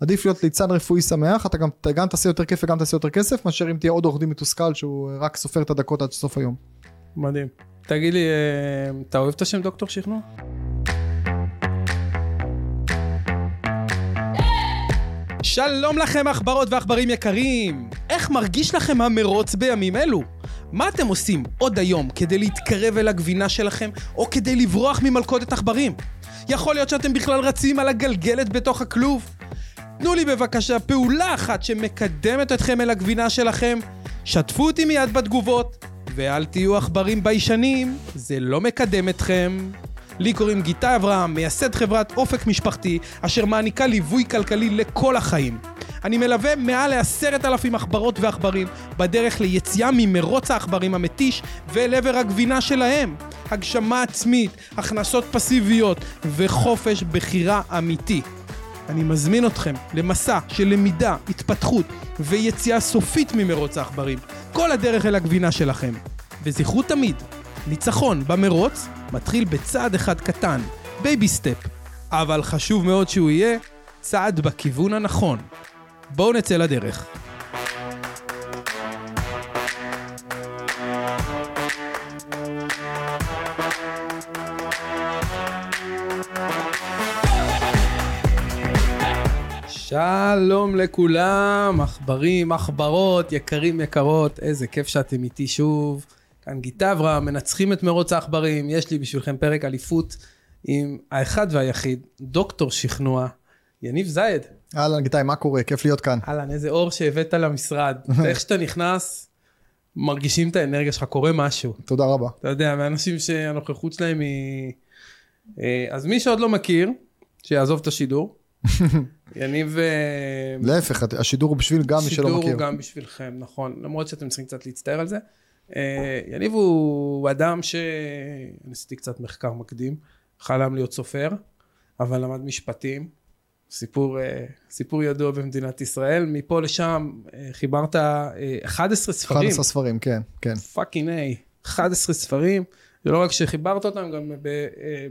עדיף להיות ליצן רפואי שמח, אתה גם תעשה יותר כיף וגם תעשה יותר כסף, מאשר אם תהיה עוד עורך דין מתוסכל שהוא רק סופר את הדקות עד סוף היום. מדהים. תגיד לי, אתה אוהב את השם דוקטור שכנוע? שלום לכם אכברות ואכברים יקרים. איך מרגיש לכם המרוץ בימים אלו? מה אתם עושים עוד היום כדי להתקרב אל הגבינה שלכם, או כדי לברוח ממלכודת אכברים? יכול להיות שאתם בכלל רצים על הגלגלת בתוך הכלוב? תנו לי בבקשה פעולה אחת שמקדמת אתכם אל הגבינה שלכם. שתפו אותי מיד בתגובות, ואל תהיו אכברים ביישנים, זה לא מקדם אתכם. לי קוראים גיטה אברהם, מייסד חברת אופק משפחתי, אשר מעניקה ליווי כלכלי לכל החיים. אני מלווה מעל 10,000 אכברות ואכברים בדרך ליציאה ממרוץ האכברים המתיש ואל עבר הגבינה שלהם. הגשמה עצמית, הכנסות פסיביות וחופש בחירה אמיתי. אני מזמין אתכם למסע של למידה, התפתחות ויציאה סופית ממרוץ האכברים. כל הדרך אל הגבינה שלכם. וזכרו תמיד, ניצחון במרוץ מתחיל בצעד אחד קטן, בייבי סטפ. אבל חשוב מאוד שהוא יהיה צעד בכיוון הנכון. בואו נצא לדרך. שלום לכולם, אכברים, אכברות, יקרים, יקרות, איזה כיף שאתם איתי שוב. כאן גיטה אברהם, מנצחים את מרוץ האכברים, יש לי בשבילכם פרק אליפות עם האחד והיחיד, דוקטור שכנוע, יניב זייד. אהלן גיטאי, מה קורה? כיף להיות כאן. אהלן, איזה אור שהבאת למשרד. איך שאתה נכנס, מרגישים את האנרגיה שלך, קורה משהו. תודה רבה. אתה יודע, מהאנשים שהנוכחות שלהם היא... אז מי שעוד לא מכיר, שיעזוב את השידור. יניב... להפך, השידור הוא בשביל גם מי שלא מכיר. השידור הוא גם בשבילכם, נכון. למרות שאתם צריכים קצת להצטער על זה. יניב הוא אדם ש... עשיתי קצת מחקר מקדים, חלם להיות סופר, אבל למד משפטים. סיפור ידוע במדינת ישראל, מפה לשם חיברת 11 ספרים. 11 ספרים, כן, כן. פאקינג איי, 11 ספרים, ולא רק שחיברת אותם, גם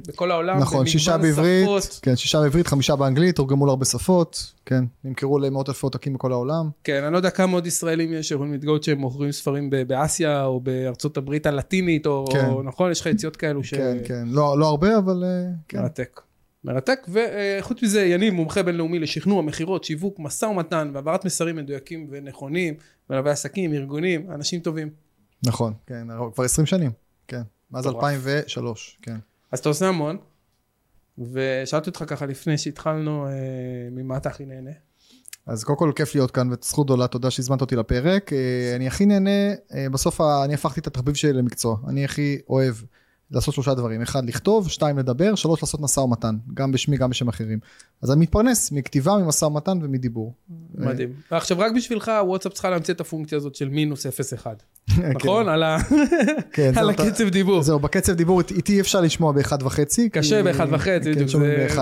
בכל העולם. נכון, 6 בעברית, כן, 6 בעברית, 5 באנגלית, תורגמו להרבה שפות, כן, נמכרו למאות אלפי עותקים בכל העולם. כן, אני לא יודע כמה עוד ישראלים יש שיכולים להתגאות שהם מוכרים ספרים באסיה, או בארצות הברית הלטינית, או נכון, יש חייציות כאלו ש... כן, כן, לא הרבה, אבל כן. מרתק. מרתק, וחוץ מזה יניב מומחה בינלאומי לשכנוע, מכירות, שיווק, משא ומתן והעברת מסרים מדויקים ונכונים, מלווה עסקים, ארגונים, אנשים טובים. נכון, כן, כבר 20 שנים, כן, מאז 2003, כן. אז אתה עושה המון, ושאלתי אותך ככה לפני שהתחלנו, ממה אתה הכי נהנה? אז קודם כל כיף להיות כאן וזכות גדולה, תודה שהזמנת אותי לפרק. אני הכי נהנה, בסוף אני הפכתי את התחביב שלי למקצוע, אני הכי אוהב לעשות 3 דברים, 1 לכתוב, 2 לדבר, 3 לעשות משא ומתן, גם בשמי, גם בשם אחרים. אז אני מתפרנס מכתיבה, ממשא ומתן ומדיבור. מדהים. עכשיו רק בשבילך, הוואטסאפ צריכה להמציא את הפונקציה הזאת של מינוס 0-1. נכון? על הקצב דיבור. זהו, בקצב דיבור איתי אפשר לשמוע ב-1.5. קשה ב-1.5. כן, שומעים ב-1.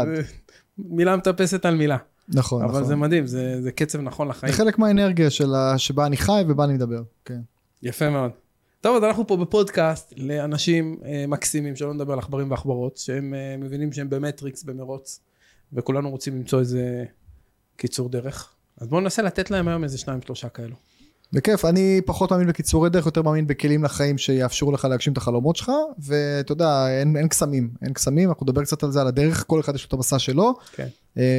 מילה מטפסת על מילה. נכון, נכון. אבל זה מדהים, זה קצב נכון לחיים. זה חלק מהאנרגיה שבה אני חי ובא אני מדבר. יפה מאוד. טוב, אז אנחנו פה בפודקאסט לאנשים מקסימים, שלא נדבר על אכברים ואכברות, שהם מבינים שהם במטריקס, במרוץ, וכולנו רוצים למצוא איזה קיצור דרך. אז בואו ננסה לתת להם היום איזה 2-3 כאלו. בכיף, אני פחות מאמין בקיצורי דרך, יותר מאמין בכלים לחיים שיאפשרו לך להגשים את החלומות שלך, ואתה יודע, אין קסמים, אין קסמים, אנחנו נדבר קצת על זה, על הדרך, כל אחד יש לו את המסע שלו, כן.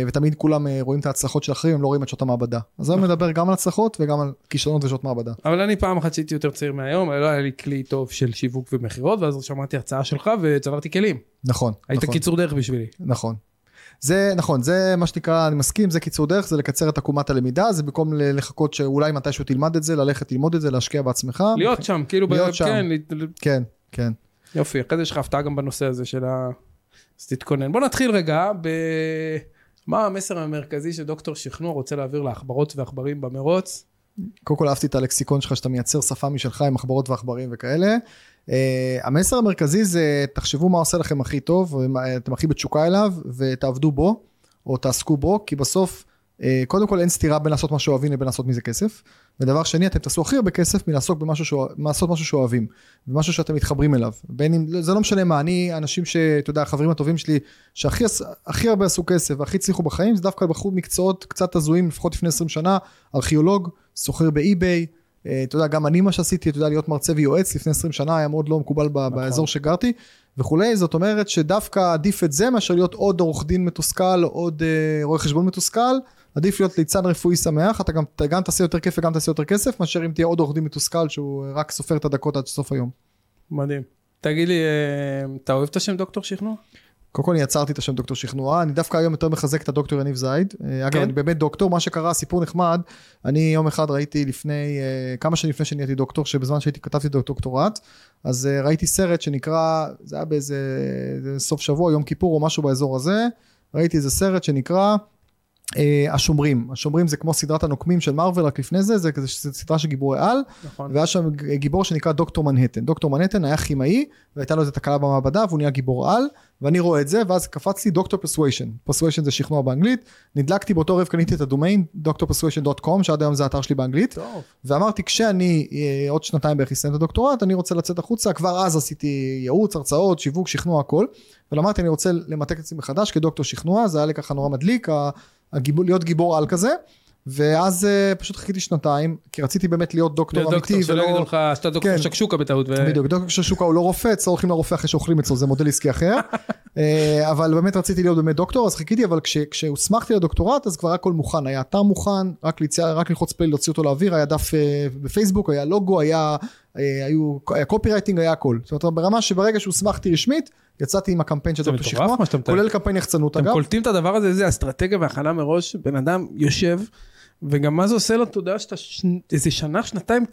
ותמיד כולם רואים את ההצלחות של אחרים, הם לא רואים את שעות המעבדה. אז אני מדבר גם על הצלחות וגם על כישלונות ושעות מעבדה. אבל אני פעם אחת שהייתי יותר צעיר מהיום, לא היה לי כלי טוב של שיווק ומחירות, ואז שמעתי הרצאה שלך וצברתי כלים. נכון. היית קיצור דרך בשבילי. נכון. זה נכון, זה מה שנקרא, אני מסכים, זה קיצור דרך, זה לקצר את עקומת הלמידה, זה במקום לחכות שאולי מתישהו תלמד את זה, ללכת ללמוד את זה, להשקיע בעצמך. להיות שם, כאילו להיות שם. כן, כן. יופי, אחרי זה יש לך הפתעה גם בנושא הזה של ה... אז תתכונן. בוא נתחיל רגע מה המסר המרכזי שדוקטור שכנוע רוצה להעביר לאכברות ואכברים במרוץ? קודם כל אהבתי את הלקסיקון שלך, שאתה מייצר שפה משלך עם אכברות ואכברים וכאלה. המסר המרכזי זה, תחשבו מה עושה לכם הכי טוב, אתם הכי בתשוקה אליו, ותעבדו בו, או תעסקו בו, כי בסוף קודם כל אין סתירה בין לעשות מה שאוהבים לבין לעשות מזה כסף, ודבר שני, אתם תעשו הכי הרבה כסף מלעשות משהו שאוהבים, ומשהו שאתם מתחברים אליו, בין אם, זה לא משנה מה, אני, אנשים שאתה יודע, החברים הטובים שלי, שהכי הרבה עשו כסף, והכי הצליחו בחיים, זה דווקא בחרו מקצועות קצת הזויים, לפחות לפני 20 שנה, ארכיאולוג, סוחר באי-ביי, אתה יודע, גם אני מה שעשיתי, אתה יודע, להיות מרצה ויועץ לפני 20 שנה, היה מאוד לא מקובל באזור שגרתי, וכולי, זאת אומרת שדווקא עדיף את זה, מאשר להיות עוד עורך דין מתוסכל, עוד רואה חשבון מתוסכל, עדיף להיות ליצן רפואי שמח, אתה גם תעשה יותר כיף וגם תעשה יותר כסף, מאשר אם תהיה עוד עורך דין מתוסכל, שהוא רק סופר את הדקות עד סוף היום. מדהים. תגיד לי, אתה אוהב את השם דוקטור שכנוע? קודם כל אני יצרתי את השם דוקטור שכנוע, אני דווקא היום יותר מחזק את הדוקטור יניב זייד, אגב אני באמת דוקטור, מה שקרה, סיפור נחמד, אני יום אחד ראיתי לפני, כמה שנים לפני שנהייתי דוקטור, שבזמן שהייתי כתבתי דוקטורט, אז ראיתי סרט שנקרא, זה היה באיזה סוף שבוע, יום כיפור או משהו באזור הזה, ראיתי איזה סרט שנקרא, השומרים, השומרים זה כמו סדרת הנוקמים של מרוול, רק לפני זה, זה כזה סדרה של גיבורי על, נכון. והיה שם גיבור שנקרא דוקטור מנהטן, דוקטור מנהטן היה כימאי, והייתה לו את התקלה במעבדה, והוא נהיה גיבור על, ואני רואה את זה, ואז קפץ לי דוקטור פרסואשן, פרסואשן זה שכנוע באנגלית, נדלקתי באותו ערב, קניתי את הדומיין, doctorpersuasion.com, שעד היום זה האתר שלי באנגלית, טוב. ואמרתי, כשאני עוד שנתיים בערך אסיים את הדוקטורט, אני רוצה לצאת החוצה, כבר אז עשיתי ייעוץ, הרצאות, שיווק, שכנוע, הכל, ולמדתי, אני רוצה למתק את עצמי מחדש כדוקטור שכנוע, זה היה לי ככה נורא מדליק, להיות גיבור על כזה, ואז פשוט חיכיתי שנתיים, כי רציתי באמת להיות דוקטור אמיתי, שלא יגידו לך, שאתה דוקטור שקשוקה בטעות. בדיוק, דוקטור שקשוקה הוא לא רופא, הולכים לרופא אחרי שאוכלים אצלו, זה מודל עסקי אחר, אבל באמת רציתי להיות באמת דוקטור, אז חיכיתי, אבל כשהוסמכתי לדוקטורט, אז כבר הכל מוכן, היה אתר מוכן, רק ללחוץ פליי, להוציא אותו לאוויר, היה דף בפייסבוק, היה לוגו, היה קופי רייטינג, היה הכל. זאת אומרת, ברמה שברגע שהוסמכתי רשמית, יצאתי עם הקמפיין של דוקטור שכנוע, כולל קמפיין יחצנות, אגב. אתם קולטים את הדבר הזה, איזה אסטרטגיה והכלה מראש, בן אדם יושב, וגם מה זה עושה לו, אתה יודע, איזה שנה, שנתיים,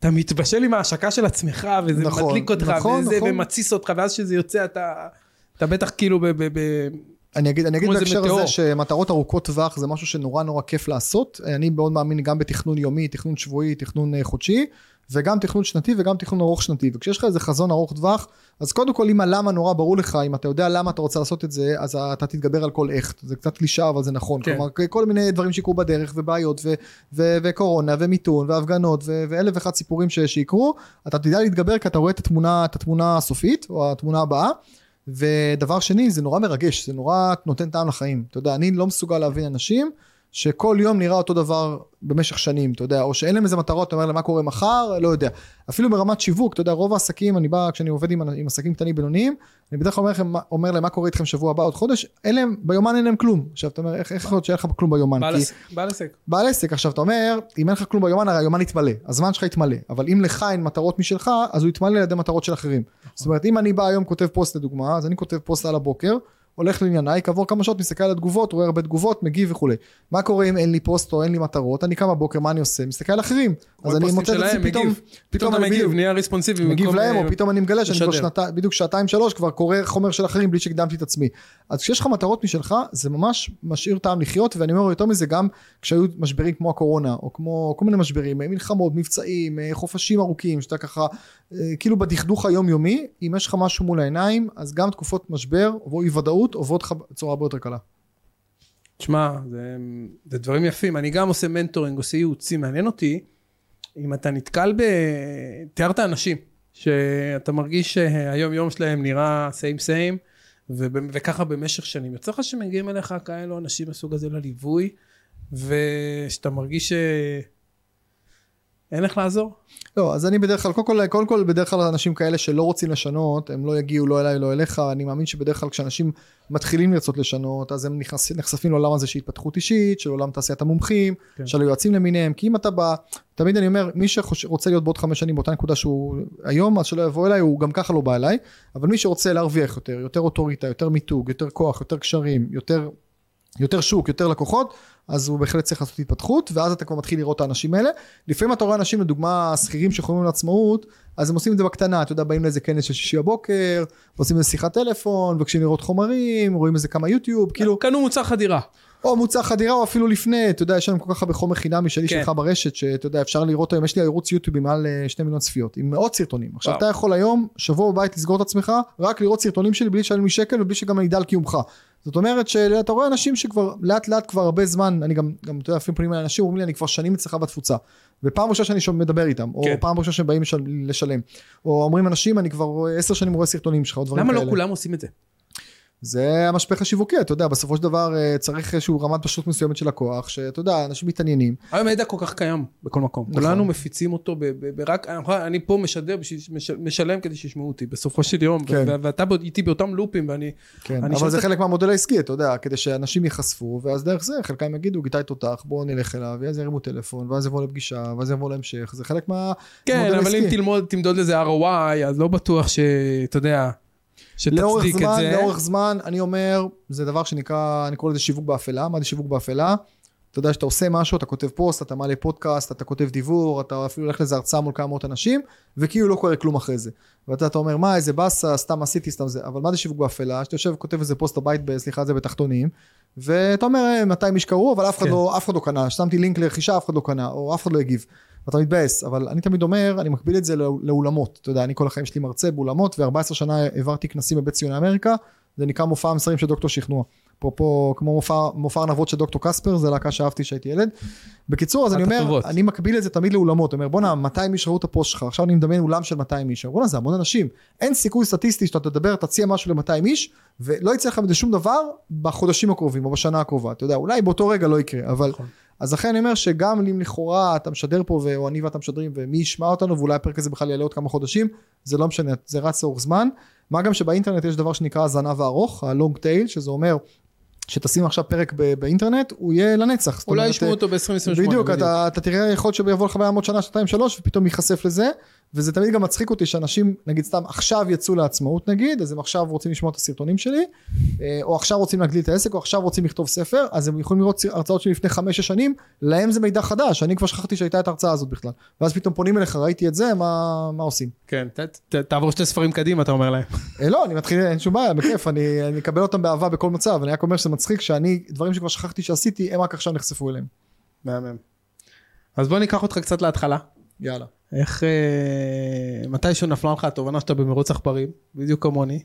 אתה מתבשל עם ההשקה של עצמך, וזה מדליק אותך, וזה ומציס אותך, ואז שזה יוצא, אתה בטח כאילו אני אגיד בהקשר הזה שמטרות ארוכות טווח זה משהו שנורא נורא כיף לעשות, אני מאוד מאמין גם בתכנון יומי, תכנון שבועי, תכנון חודשי, וגם תכנון שנתי וגם תכנון ארוך שנתי, וכשיש לך איזה חזון ארוך טווח, אז קודם כל אם הלמה נורא ברור לך, אם אתה יודע למה אתה רוצה לעשות את זה, אז אתה תתגבר על כל איך, זה קצת קלישה אבל זה נכון, כן. כלומר כל מיני דברים שיקרו בדרך ובעיות וקורונה ומיתון והפגנות ואלף ואחת סיפורים שיקרו, אתה תדע להתגבר כי אתה רואה את התמונה הסופית או התמונה הבאה, ודבר שני זה נורא מרגש, זה נורא נותן טעם לחיים, אתה יודע, אני לא מסוגל להבין אנשים שכל יום נראה אותו דבר במשך שנים, אתה יודע, או שאין להם איזה מטרות, אתה אומר להם מה קורה מחר, לא יודע, אפילו ברמת שיווק, אתה יודע, רוב העסקים, אני בא, כשאני עובד עם עסקים קטנים בינוניים, אני בדרך כלל אומר להם מה קורה איתכם שבוע הבא, עוד חודש, ביומן אין להם כלום, עכשיו אתה אומר, איך יכול להיות שאין לך כלום ביומן? בעל עסק. בעל עסק, עכשיו אתה אומר, אם אין לך כלום ביומן, הרי היומן יתמלא, הזמן שלך יתמלא, אבל אם לך אין מטרות משלך, אז הוא יתמלא על ידי מטרות של אחרים. זאת אומרת, אם אני בא היום כותב פוסט לדוגמה, אז אני כותב פוסט על הבוקר, הולך לענייני, כעבור כמה שעות מסתכל על התגובות, רואה הרבה תגובות, מגיב וכולי. מה קורה אם אין לי פוסט או אין לי מטרות, אני קמה בוקר, מה אני עושה? מסתכל על אחרים. אז אני מוטט את זה פתאום אני מגיב, נהיה רספונסיבי. מגיב להם, או פתאום אני מגלה שאני בדיוק שעתיים-שלוש כבר קורא חומר של אחרים בלי שקדמתי את עצמי. אז כשיש לך מטרות משלך, זה ממש משאיר טעם לחיות, ואני אומר יותר מזה גם כשהיו משברים כמו הקורונה, או כמו כל מיני משברים, מלחמות, מבצעים, חופשים ארוכים, שאתה ככה, כאילו בדכדוך היומיומי, אם יש לך משהו מול העיניים, אז גם תקופות משבר, או אי-ודאות, עוברות בצורה ביותר קלה. תשמע, זה דברים יפים. אני גם עושה מנטורינג, עושה ייעוצים. מעניין אותי, אם אתה נתקל תיארת אנשים, שאתה מרגיש שהיום יום שלהם נראה סיים, וככה במשך שנים. יוצא לך שמגיעים אליך כאלו אנשים מסוג הזה לליווי, ושאתה מרגיש אין לך לעזור? לא, אז אני בדרך כלל, קודם כל בדרך כלל אנשים כאלה שלא רוצים לשנות, הם לא יגיעו לא אליי, לא אליך, אני מאמין שבדרך כלל כשאנשים מתחילים לרצות לשנות, אז הם נחשפים לעולם הזה שהתפתחות אישית, של עולם תעשיית המומחים, כן. של היועצים למיניהם, כי אם אתה בא, תמיד אני אומר, מי שרוצה להיות בעוד 5 שנים, באותה נקודה שהוא היום, אז שלא יבוא אליי, הוא גם ככה לא בא אליי, אבל מי שרוצה להרוויח יותר אוטוריטה, יותר מיתוג, יותר כוח, יותר קשרים, יותר שוק, יותר לקוחות, אז הוא בהחלט צריך לעשות התפתחות, ואז אתה כבר מתחיל לראות את האנשים האלה. לפעמים אתה רואה אנשים, לדוגמה, שכירים שחולמים לעצמאות, אז הם עושים את זה בקטנה, אתה יודע, באים לאיזה כנס של 6 בבוקר, עושים איזה שיחת טלפון, מבקשים לראות חומרים, רואים איזה כמה יוטיוב, כאילו... קנו מוצר חדירה. או מוצא חדירה, או אפילו לפני, אתה יודע, יש לנו כל כך בחומר חינמי שלי שלך ברשת, שאתה יודע, אפשר לראות היום, יש לי ערוץ יוטיוב עם מעל 2 מיליון צפיות, עם מאות סרטונים. עכשיו אתה יכול היום, שבוע בבית לסגור את עצמך, רק לראות סרטונים שלי, בלי לשלם משקל, ובלי שגם אני אדע על קיומך. זאת אומרת שאתה רואה אנשים שכבר, לאט לאט כבר הרבה זמן, אני גם אתה יודע, אפילו פונים לאנשים, אומרים לי, אני כבר שנים אצלך בתפוצה, ופעם ראשונה שאני מדבר איתם, או פעם ראשונה שהם באים לשלם, או אומרים אנשים, אני כבר 10 שנים רואה סרטונים שלך, או דברים כאלה. למה לא כולם עושים את זה? זה המשפך השיווקי, אתה יודע, בסופו של דבר צריך איזשהו רמת פשוט מסוימת של לקוח, שאתה יודע, אנשים מתעניינים. היום הידע כל כך קיים בכל מקום. כולנו מפיצים אותו, רק אני פה משדר, משלם כדי שישמעו אותי, בסופו של יום, ואתה איתי באותם לופים, ואני... כן, אבל זה חלק מהמודל העסקי, אתה יודע, כדי שאנשים ייחשפו, ואז דרך זה, חלקם יגידו, גיטאי תותח, בואו נלך אליו, ואז ירימו טלפון, ואז יבואו לפגישה, ואז יבואו להמשך, זה חלק מהמודל העסקי. כן, אבל אם תמדוד לזה ROI, אז לא בטוח שאתה יודע לאורך זמן, אני אומר, זה דבר שנקרא, אני קורא לזה שיווק באפלה. מה זה שיווק באפלה? אתה יודע שאתה עושה משהו, אתה כותב פוסט, אתה מעלה פודקאסט, אתה כותב דיבור, אתה אפילו הולך לזה הרצאה מול כמה מאות אנשים, וכאילו לא קורה כלום אחרי זה. ואתה אומר, מה, איזה בסה, סתם עשיתי, סתם זה. אבל מה זה שיווק באפלה? שאתה יושב, כותב איזה פוסט הבית, סליחה, זה בתחתונים, ואתה אומר, 200 משקרו, אבל אף אחד לא קנה. ששמתי לינק לרכישה, אף אחד לא קנה, או אף אחד לא הגיב. אתה מתבאס, אבל אני תמיד אומר, אני מקביל את זה לאולמות, אתה יודע, אני כל החיים שלי מרצה באולמות, ו14 שנה העברתי כנסים בבית ציוני אמריקה, זה נקרא מופע המסרים של דוקטור שכנוע, אפרופו, כמו מופע הנבות של דוקטור קספר, זה להקה שאהבתי שהייתי ילד, בקיצור, אז אני אומר, אני מקביל את זה תמיד לאולמות, אומר, בוא'נה, 200 איש ראו את הפוסט שלך, עכשיו אני מדמיין אולם של 200 איש, בוא'נה, זה המון אנשים, אין סיכוי סטטיסטי שאתה תדבר, תציע משהו ל-200 איש, ולא יצא לך מזה שום דבר בחודשים הקרובים, או בשנה הקרובה, אתה יודע, אולי באותו רגע לא יקרה, אבל... אז אחרי אני אומר שגם אם לכאורה אתה משדר פה או אני ואתה משדרים ומי ישמע אותנו ואולי הפרק הזה בכלל יעלה עוד כמה חודשים, זה לא משנה, זה רץ לאורך זמן. מה גם שבאינטרנט יש דבר שנקרא זנב הארוך, הלונג טייל, שזה אומר שתשים עכשיו פרק באינטרנט, הוא יהיה לנצח. אולי ישמעו אותו ב-2028. בדיוק, אתה תראה יכולת שיבוא לך 100 שנה, 2-3 ופתאום ייחשף לזה, וזה תמיד גם מצחיק אותי שאנשים, נגיד סתם, עכשיו יצאו לעצמאות נגיד, אז הם עכשיו רוצים לשמוע את הסרטונים שלי, או עכשיו רוצים להגדיל את העסק, או עכשיו רוצים לכתוב ספר, אז הם יכולים לראות הרצאות שלי לפני 5-6 שנים, להם זה מידע חדש, אני כבר שכחתי שהייתה את ההרצאה הזאת בכלל, ואז פתאום פונים אליך, ראיתי את זה, מה עושים? כן, תעבור 2 ספרים קדימה, אתה אומר להם. לא, אני מתחיל, אין שום בעיה, בכיף, אני אקבל אותם באהבה בכל מצב, אני רק אומר שזה מצחיק שאני, דברים שכבר שכחתי שעשיתי, הם רק עכשיו נחשפו אליהם. אז בוא ניקח אותך קצת להתחלה. יאללה. איך, מתישהו נפלה לך התובנה שאתה במרוץ עכברים, בדיוק כמוני,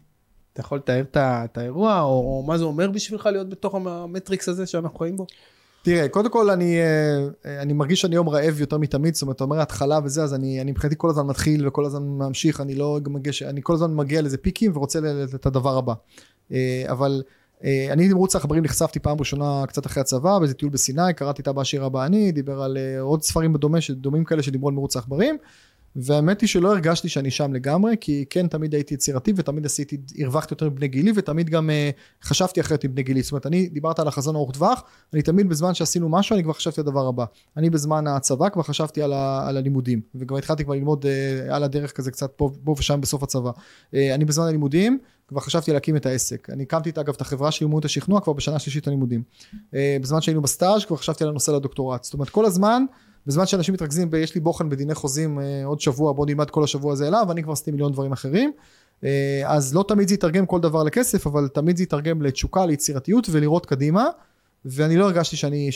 אתה יכול לתאר את האירוע, או מה זה אומר בשבילך להיות בתוך המטריקס הזה שאנחנו חיים בו? תראה, קודם כל אני מרגיש שאני יום רעב יותר מתמיד, זאת אומרת, אתה אומר ההתחלה וזה, אז אני מבחינתי כל הזמן מתחיל וכל הזמן ממשיך, אני כל הזמן מגיע לאיזה פיקים ורוצה את הדבר הבא. אבל... אני במרוץ העכברים נחשפתי פעם ראשונה קצת אחרי הצבא, באיזה טיול בסיני, קראתי את אבא עשיר אבא עני, דיבר על עוד ספרים דומים כאלה שדיברו על מרוץ העכברים, והאמת היא שלא הרגשתי שאני שם לגמרי, כי כן תמיד הייתי יצירתי ותמיד הרווחתי יותר מבני גילי, ותמיד גם חשבתי אחרת מבני גילי, זאת אומרת אני דיברת על החזון ארוך טווח, אני תמיד בזמן שעשינו משהו אני כבר חשבתי על הדבר הבא, אני בזמן הצבא כבר חשבתי על הלימודים, וגם התחלתי כבר ללמוד על הדרך כזה קצת פה ושם בסוף הצבא, אני בזמן הלימודים, כבר חשבתי להקים את העסק. אני קמתי אגב את החברה של מימון השכנוע כבר בשנה השלישית הלימודים. בזמן שהיינו בסטאז' כבר חשבתי על הנושא לדוקטורט. זאת אומרת, כל הזמן, בזמן שאנשים מתרכזים, יש לי בוחן בדיני חוזים עוד שבוע, בוא נלמד כל השבוע הזה אליו, ואני כבר עשיתי 1,000,000 דברים אחרים. אז לא תמיד זה יתרגם כל דבר לכסף, אבל תמיד זה יתרגם לתשוקה, ליצירתיות ולראות קדימה. ואני לא הרגשתי שאני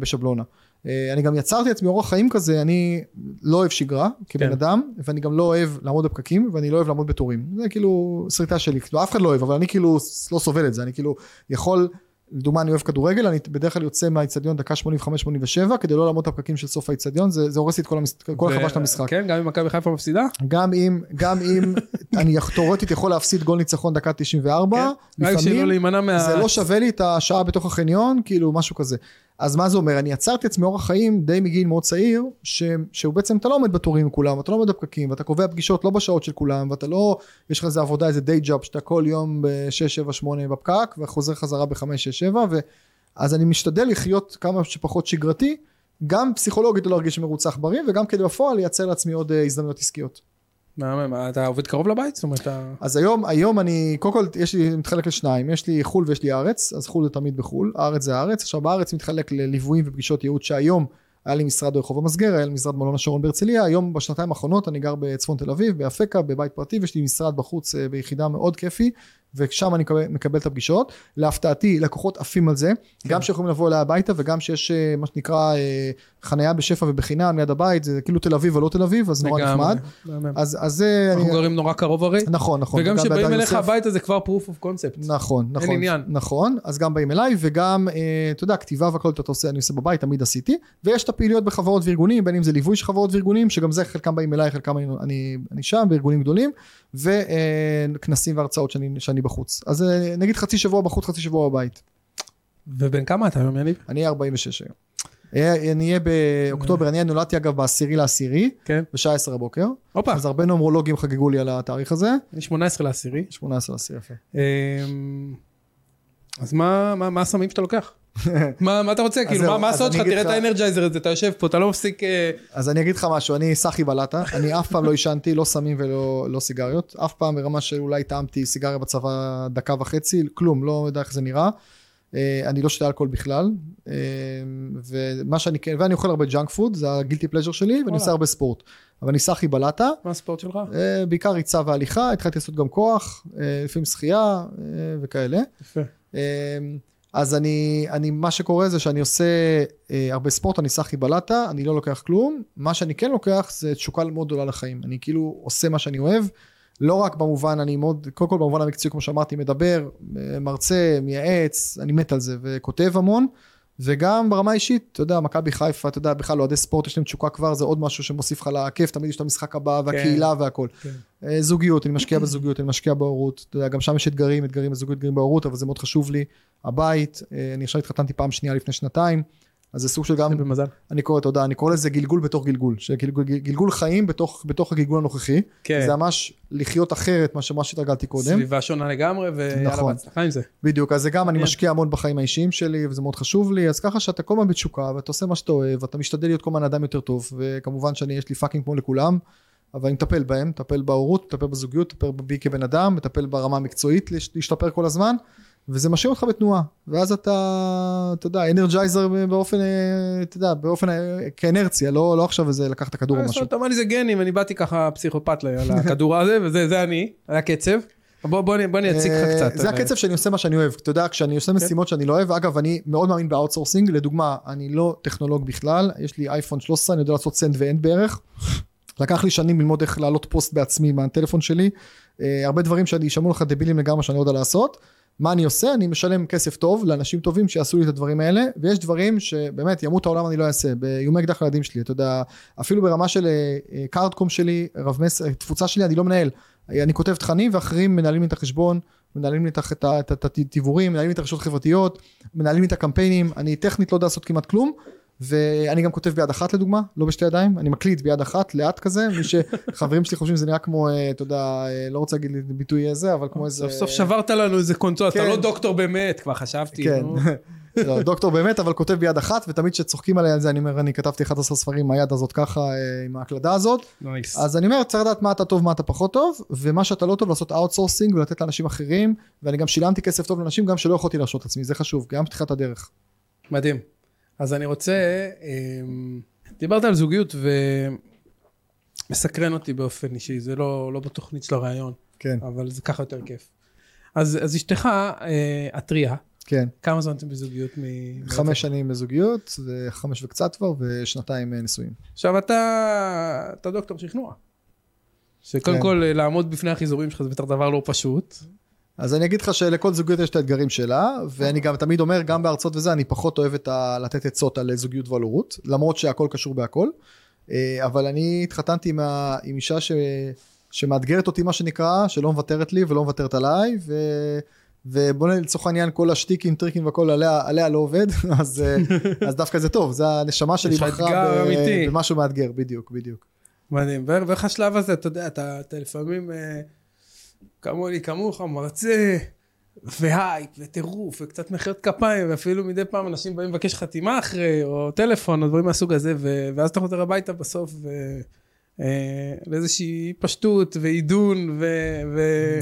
בשבלונה. אני גם יצרתי עצמי אורח חיים כזה, אני לא אוהב שגרה כבן אדם, ואני גם לא אוהב לעמוד בפקקים, ואני לא אוהב לעמוד בתורים. זה כאילו שריטה שלי, אף אחד לא אוהב, אבל אני כאילו לא סובל את זה, אני כאילו יכול, לדוגמה אני אוהב כדורגל, אני בדרך כלל יוצא מהאיצטדיון דקה 85-87, כדי לא לעמוד בפקקים של סוף האיצטדיון, זה הורס לי את כל החוויה של המשחק. כן, גם אם מכבי חיפה מפסידה? גם אם אני תיאורטית יכול להפסיד גול ניצחון דקה 94, לפעמים זה לא שווה לי את השעה בתוך החניון, כאילו משהו כזה. אז מה זה אומר? אני יצרתי עצמי אורח חיים די מגיל מאוד צעיר, שהוא בעצם אתה לא עומד בתורים עם כולם, אתה לא עומד בפקקים, ואתה קובע פגישות לא בשעות של כולם, ואתה לא, יש לך איזה עבודה, איזה די ג'אב, שאתה כל יום ב-6-7-8 בפקק, וחוזר חזרה ב-5-6-7, אז אני משתדל לחיות כמה שפחות שגרתי, גם פסיכולוגית לא להרגיש מרוצח בריא, וגם כדי בפועל לייצר לעצמי עוד הזדמנויות עסקיות. אתה עובד קרוב לבית? אז היום אני, קודם כל יש לי מתחלק לשניים, יש לי חול ויש לי ארץ, אז חול זה תמיד בחול, הארץ זה הארץ, עכשיו בארץ מתחלק לליוויים ופגישות ייעוד שהיום היה לי משרד ברחוב המסגר, היה לי משרד מלון השרון בהרצליה, היום בשנתיים האחרונות אני גר בצפון תל אביב, באפקה, בבית פרטי, ויש לי משרד בחוץ ביחידה מאוד כיפי, ושם אני מקבל את הפגישות, להפתעתי לקוחות עפים על זה, גם שיכולים לבוא אליה הביתה, וגם שיש מה שנקרא חנייה בשפע ובחינם מיד הבית, זה כאילו תל אביב או לא תל אביב, אז נורא נחמד. אנחנו גרים נורא קרוב הרי. נכון, נכון. וגם שבאים אליך הביתה זה כבר proof of concept. נכון, נכון. נכון, אז גם באים אליי, וגם, אתה יודע, כתיבה והכל אתה עושה, אני עושה בבית, תמיד עשיתי, ויש את הפעילויות בחברות וארגונים, בין אם זה ליווי של חברות וארגונים, שגם זה חלקם באים אליי, חלקם אני שם, בארגונים גדולים, וכנסים והרצאות שאני בחוץ. אז נגיד חצי שבוע בחוץ, חצי שבוע בבית. ובין כמה אתה היום, יניב? אני 46 היום. אני אהיה באוקטובר, אני נולדתי אגב ב10/10, בשעה 10 הבוקר. אז הרבה נומרולוגים חגגו לי על התאריך הזה. 18/10. 18/10, יפה. אז מה הסמים שאתה לוקח? מה אתה רוצה? כאילו, מה הסוד שלך? תראה את האנרג'ייזר הזה, אתה יושב פה, אתה לא מפסיק... אז אני אגיד לך משהו, אני סחי בלטה, אני אף פעם לא ישנתי, לא סמים ולא סיגריות, אף פעם ברמה שאולי טעמתי סיגריה בצבא 1.5 דקות, כלום, לא יודע איך זה נראה, אני לא שותה אלכוהול בכלל, ואני אוכל הרבה ג'אנק פוד, זה הגילטי פלז'ר שלי, ואני עושה הרבה ספורט. אבל אני סחי בלטה. מה הספורט שלך? בעיקר ריצה והליכה, התחלתי לעשות גם כוח, לפעמים שחייה וכאלה. יפה. אז אני מה שקורה זה שאני עושה הרבה ספורט, אני סחי בלטה, אני לא לוקח כלום. מה שאני כן לוקח זה תשוקה מאוד גדולה לחיים. אני כאילו עושה מה שאני אוהב, לא רק במובן, אני מאוד, קודם כל במובן המקצועי, כמו שאמרתי, מדבר, מרצה, מייעץ, אני מת על זה, וכותב המון, וגם ברמה אישית, אתה יודע, מכבי חיפה, אתה יודע, בכלל אוהדי ספורט, יש להם תשוקה כבר, זה עוד משהו שמוסיף לך לכיף, תמיד יש את המשחק הבא, והקהילה והכל. זוגיות, אני משקיע בזוגיות, אני משקיע בהורות, אתה יודע, גם שם יש אתגרים בזוגיות, אתגרים בהורות, אבל זה מאוד חשוב לי, הבית, אני עכשיו התחתנתי פעם שנייה לפני 2 שנים, אז זה סוג של גם, אני קורא, אתה יודע, אני קורא לזה גלגול בתוך גלגול, גלגול חיים בתוך הגלגול הנוכחי, זה ממש לחיות אחרת מה שהתרגלתי קודם. סביבה שונה לגמרי, ויאללה בהצלחה עם זה. בדיוק, אז זה גם, אני משקיע המון בחיים האישיים שלי, וזה מאוד חשוב לי, אז ככה שאתה כל הזמן בתשוקה, ואתה עושה מה שאתה אוהב, ואתה משתדל להיות כל הזמן אדם יותר טוב, וכמובן שיש לי פאקינג כמו לכולם, אבל אני מטפל בהם, מטפל בהורות, מטפל בזוגיות, מטפל בי כבן אדם, מטפל ברמה המקצועית, להשתפר כל הזמן. וזה משאיר אותך בתנועה, ואז אתה יודע, אנרג'ייזר באופן, אתה יודע, באופן, כאנרציה, לא עכשיו איזה לקחת כדור או משהו. אתה אומר לי, זה גנים, אני באתי ככה פסיכופת על הכדור הזה, וזה אני, היה קצב. בוא אני אציג לך קצת. זה הקצב שאני עושה מה שאני אוהב, אתה יודע, כשאני עושה משימות שאני לא אוהב, אגב, אני מאוד מאמין באוטסורסינג, לדוגמה, אני לא טכנולוג בכלל, יש לי אייפון 13, אני יודע לעשות סנד ואנד בערך, לקח לי שנים ללמוד איך לעלות פוסט בעצמי מהטלפון שלי, הרבה דברים שישמעו לך דבילים לגמרי שאני לא יודע לעשות. מה אני עושה? אני משלם כסף טוב לאנשים טובים שיעשו לי את הדברים האלה, ויש דברים שבאמת ימות העולם אני לא אעשה, ביומי אקדח לילדים שלי, אתה יודע, אפילו ברמה של קארדקום שלי, תפוצה שלי, אני לא מנהל, אני כותב תכנים ואחרים מנהלים לי את החשבון, מנהלים לי את התיבורים, מנהלים לי את הרשתות חברתיות, מנהלים לי את הקמפיינים, אני טכנית לא יודע לעשות כמעט כלום, ואני גם כותב ביד אחת לדוגמה, לא בשתי ידיים, אני מקליט ביד אחת, לאט כזה, מי שחברים שלי חושבים שזה נראה כמו, אתה יודע, לא רוצה להגיד ביטוי איזה, אבל כמו איזה... סוף סוף שברת לנו איזה קונצוע, אתה לא דוקטור באמת, כבר חשבתי. כן, לא, דוקטור באמת, אבל כותב ביד אחת, ותמיד שצוחקים עליי על זה, אני אומר, אני כתבתי 11 ספרים, היד הזאת ככה, עם ההקלדה הזאת. אז אני אומר, צריך לדעת מה אתה טוב, מה אתה פחות טוב, ומה שאתה לא טוב, לעשות outsourcing ולתת לאנשים אחרים, ואני גם שילמתי כסף טוב לאנשים, גם שלא יכולתי להרשות עצמי, זה חשוב, גם פתיחת הדרך. מדהים. אז אני רוצה, דיברת על זוגיות ומסקרן אותי באופן אישי, זה לא בתוכנית של הרעיון, כן. אבל זה ככה יותר כיף. אז אשתך, אטריה, כן. כמה זמן אתם בזוגיות? 5 שנים בזוגיות, 5 וקצת כבר, 2 נישואים. עכשיו אתה דוקטור שכנוע, שקודם כן. כל לעמוד בפני החיזורים שלך זה בטח דבר לא פשוט. אז אני אגיד לך שלכל זוגיות יש את האתגרים שלה, ואני גם תמיד אומר, גם בארצות וזה, אני פחות אוהב לתת עצות על זוגיות ולהורות, למרות שהכל קשור בהכל, אבל אני התחתנתי עם אישה שמאתגרת אותי מה שנקרא, שלא מוותרת לי ולא מוותרת עליי, ובוא נצטרך העניין כל השטיקים, טריקים וכל עליה לא עובד, אז דווקא זה טוב, זה הנשמה שלי בחרה במשהו מאתגר, בדיוק. מדהים, ואיך השלב הזה, אתה יודע, אתה לפעמים... כמוך, מרצה, והייפ, וטירוף, וקצת מחירת כפיים, ואפילו מדי פעם אנשים באים לבקש חתימה אחרי, או טלפון, או דברים מהסוג הזה, ואז אתה חוזר הביתה בסוף, לאיזושהי פשטות, ועידון,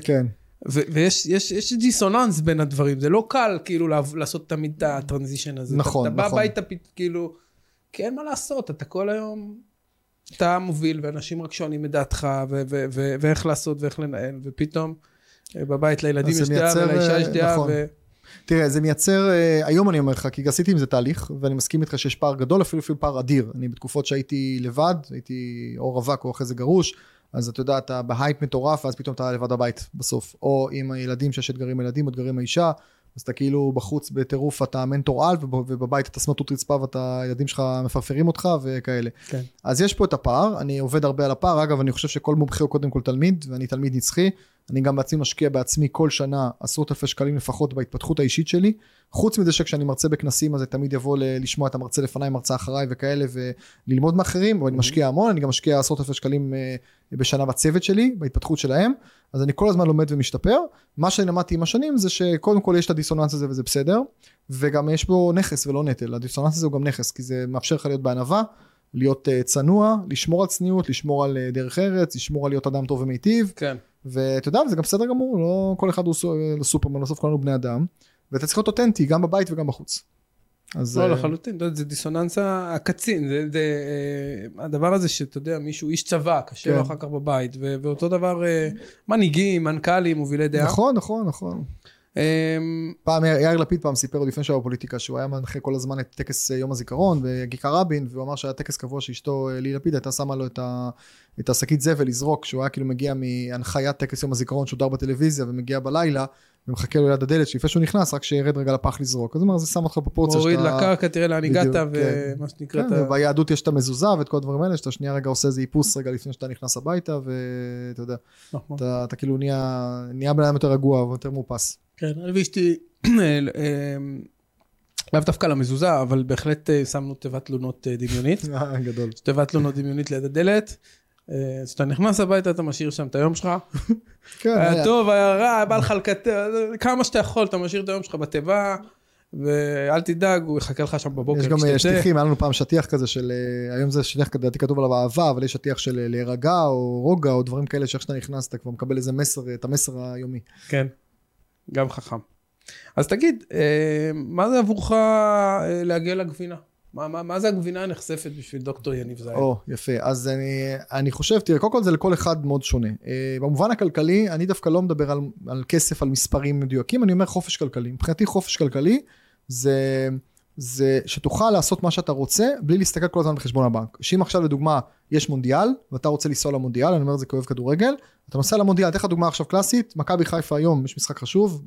כן. ויש דיסוננס בין הדברים, זה לא קל, כאילו, לעשות תמיד את הטרנזישן הזה. נכון, אתה בא הביתה, כאילו, כי אין מה לעשות, אתה כל היום... אתה מוביל, ואנשים רק שונים מדעתך, ואיך לעשות, ואיך לנהל, ופתאום בבית לילדים יש דעה ולאישה יש דעה. תראה, זה מייצר, היום אני אומר לך, כי עשיתי עם זה תהליך, ואני מסכים איתך שיש פער גדול, אפילו פער אדיר. אני בתקופות שהייתי לבד, הייתי או רווק או אחרי זה גרוש, אז אתה יודע, אתה בהייפ מטורף, ואז פתאום אתה לבד הבית בסוף. או עם הילדים, שיש אתגרים ילדים, אתגרים האישה, אז אתה כאילו בחוץ בטירוף, אתה מנטור על, ובבית אתה סמטות רצפה, והילדים שלך מפרפרים אותך וכאלה. כן. אז יש פה את הפער, אני עובד הרבה על הפער, אגב, אני חושב שכל מומחה הוא קודם כל תלמיד, ואני תלמיד נצחי, אני גם בעצמי משקיע בעצמי כל שנה, 10,000 שקלים לפחות בהתפתחות האישית שלי, חוץ מזה שכשאני מרצה בכנסים, אז תמיד יבוא לשמוע את המרצה לפניי, מרצה אחריי וכאלה, וללמוד מאחרים, ואני משקיע המון, אני גם משקיע 10,000 שקלים בשנה בצוות שלי, בהתפתחות שלהם, אז אני כל הזמן לומד ומשתפר. מה שאני למדתי עם השנים, זה שקודם כל יש את הדיסוננס הזה וזה בסדר, וגם יש בו נכס ולא נטל, הדיסוננס הזה הוא גם נכס, כי זה מאפשר לך להיות בענווה, להיות צנוע, לשמור על צניעות, לשמור על דרך ארץ, לשמור על להיות אדם טוב ומיטיב. כן. ואתה יודע, זה גם בסדר גמור, לא כל אחד הוא סופרמן, בסוף כולנו בני אדם, ואתה צריך להיות אותנטי, גם בבית וגם בחוץ. אז לא, לחלוטין, זה דיסוננס הקצין, זה הדבר הזה שאתה יודע, מישהו איש צבא, קשה לו אחר כך בבית, ואותו דבר מנהיגים, מנכ"לים, מובילי דעה. נכון. פעם יאיר לפיד פעם סיפר עוד לפני שהיה בפוליטיקה, שהוא היה מנחה כל הזמן את טקס יום הזיכרון בכיכר רבין, והוא אמר שהיה טקס קבוע שאשתו לי לפיד הייתה שמה לו את השקית זבל לזרוק, שהוא היה כאילו מגיע מהנחיית טקס יום הזיכרון שודר בטלוויזיה ומגיע בלילה ומחכה לו ליד הדלת שלפני שהוא נכנס רק שירד רגע לפח לזרוק, אז הוא אומר זה שם אותך בפרוציה מוריד לקרקע, תראה לאן הגעת ומה שנקרא ביהדות יש את המזוזה ואת כל הדברים האלה שאתה שנייה רגע עושה איזה איפוס רגע לפני שאתה נכנס הביתה ואתה יודע אתה כאילו נהיה בן אדם יותר רגוע ויותר מאופס. כן, ואשתי לאו דווקא למזוזה, אבל בהחלט שמנו תיבת תלונות דמיונית גדול, תיבת תלונות דמיונית ליד הדלת, שאתה נכנס הביתה, אתה משאיר שם את היום שלך, היה טוב, היה רע, בא לך לקטר, כמה שאתה יכול, אתה משאיר את היום שלך בתיבה, ואל תדאג, הוא יחכה לך שם בבוקר. יש גם שטיחים, היה לנו פעם שטיח כזה של, היום זה שטיח כזה, דעתי כתוב עליו אהבה, אבל יש שטיח של להירגע או רוגע, או דברים כאלה שאיך שאתה נכנס, אתה כבר מקבל איזה מסר, את המסר היומי. כן, גם חכם. אז תגיד, מה זה עבורך להגיע לגבינה? מה זה הגבינה הנחשפת בשביל דוקטור יניב זהב? יפה, אז אני חושב, תראה, קודם כל זה לכל אחד מאוד שונה. במובן הכלכלי, אני דווקא לא מדבר על כסף, על מספרים מדויקים, אני אומר חופש כלכלי. מבחינתי חופש כלכלי זה שתוכל לעשות מה שאתה רוצה, בלי להסתכל כל הזמן בחשבון הבנק. שאם עכשיו לדוגמה, יש מונדיאל, ואתה רוצה לנסוע למונדיאל, אני אומר את זה כאוהב כדורגל, אתה נוסע למונדיאל, תלך לדוגמה עכשיו קלאסית, מכבי חיפה היום, יש משחק חשוב,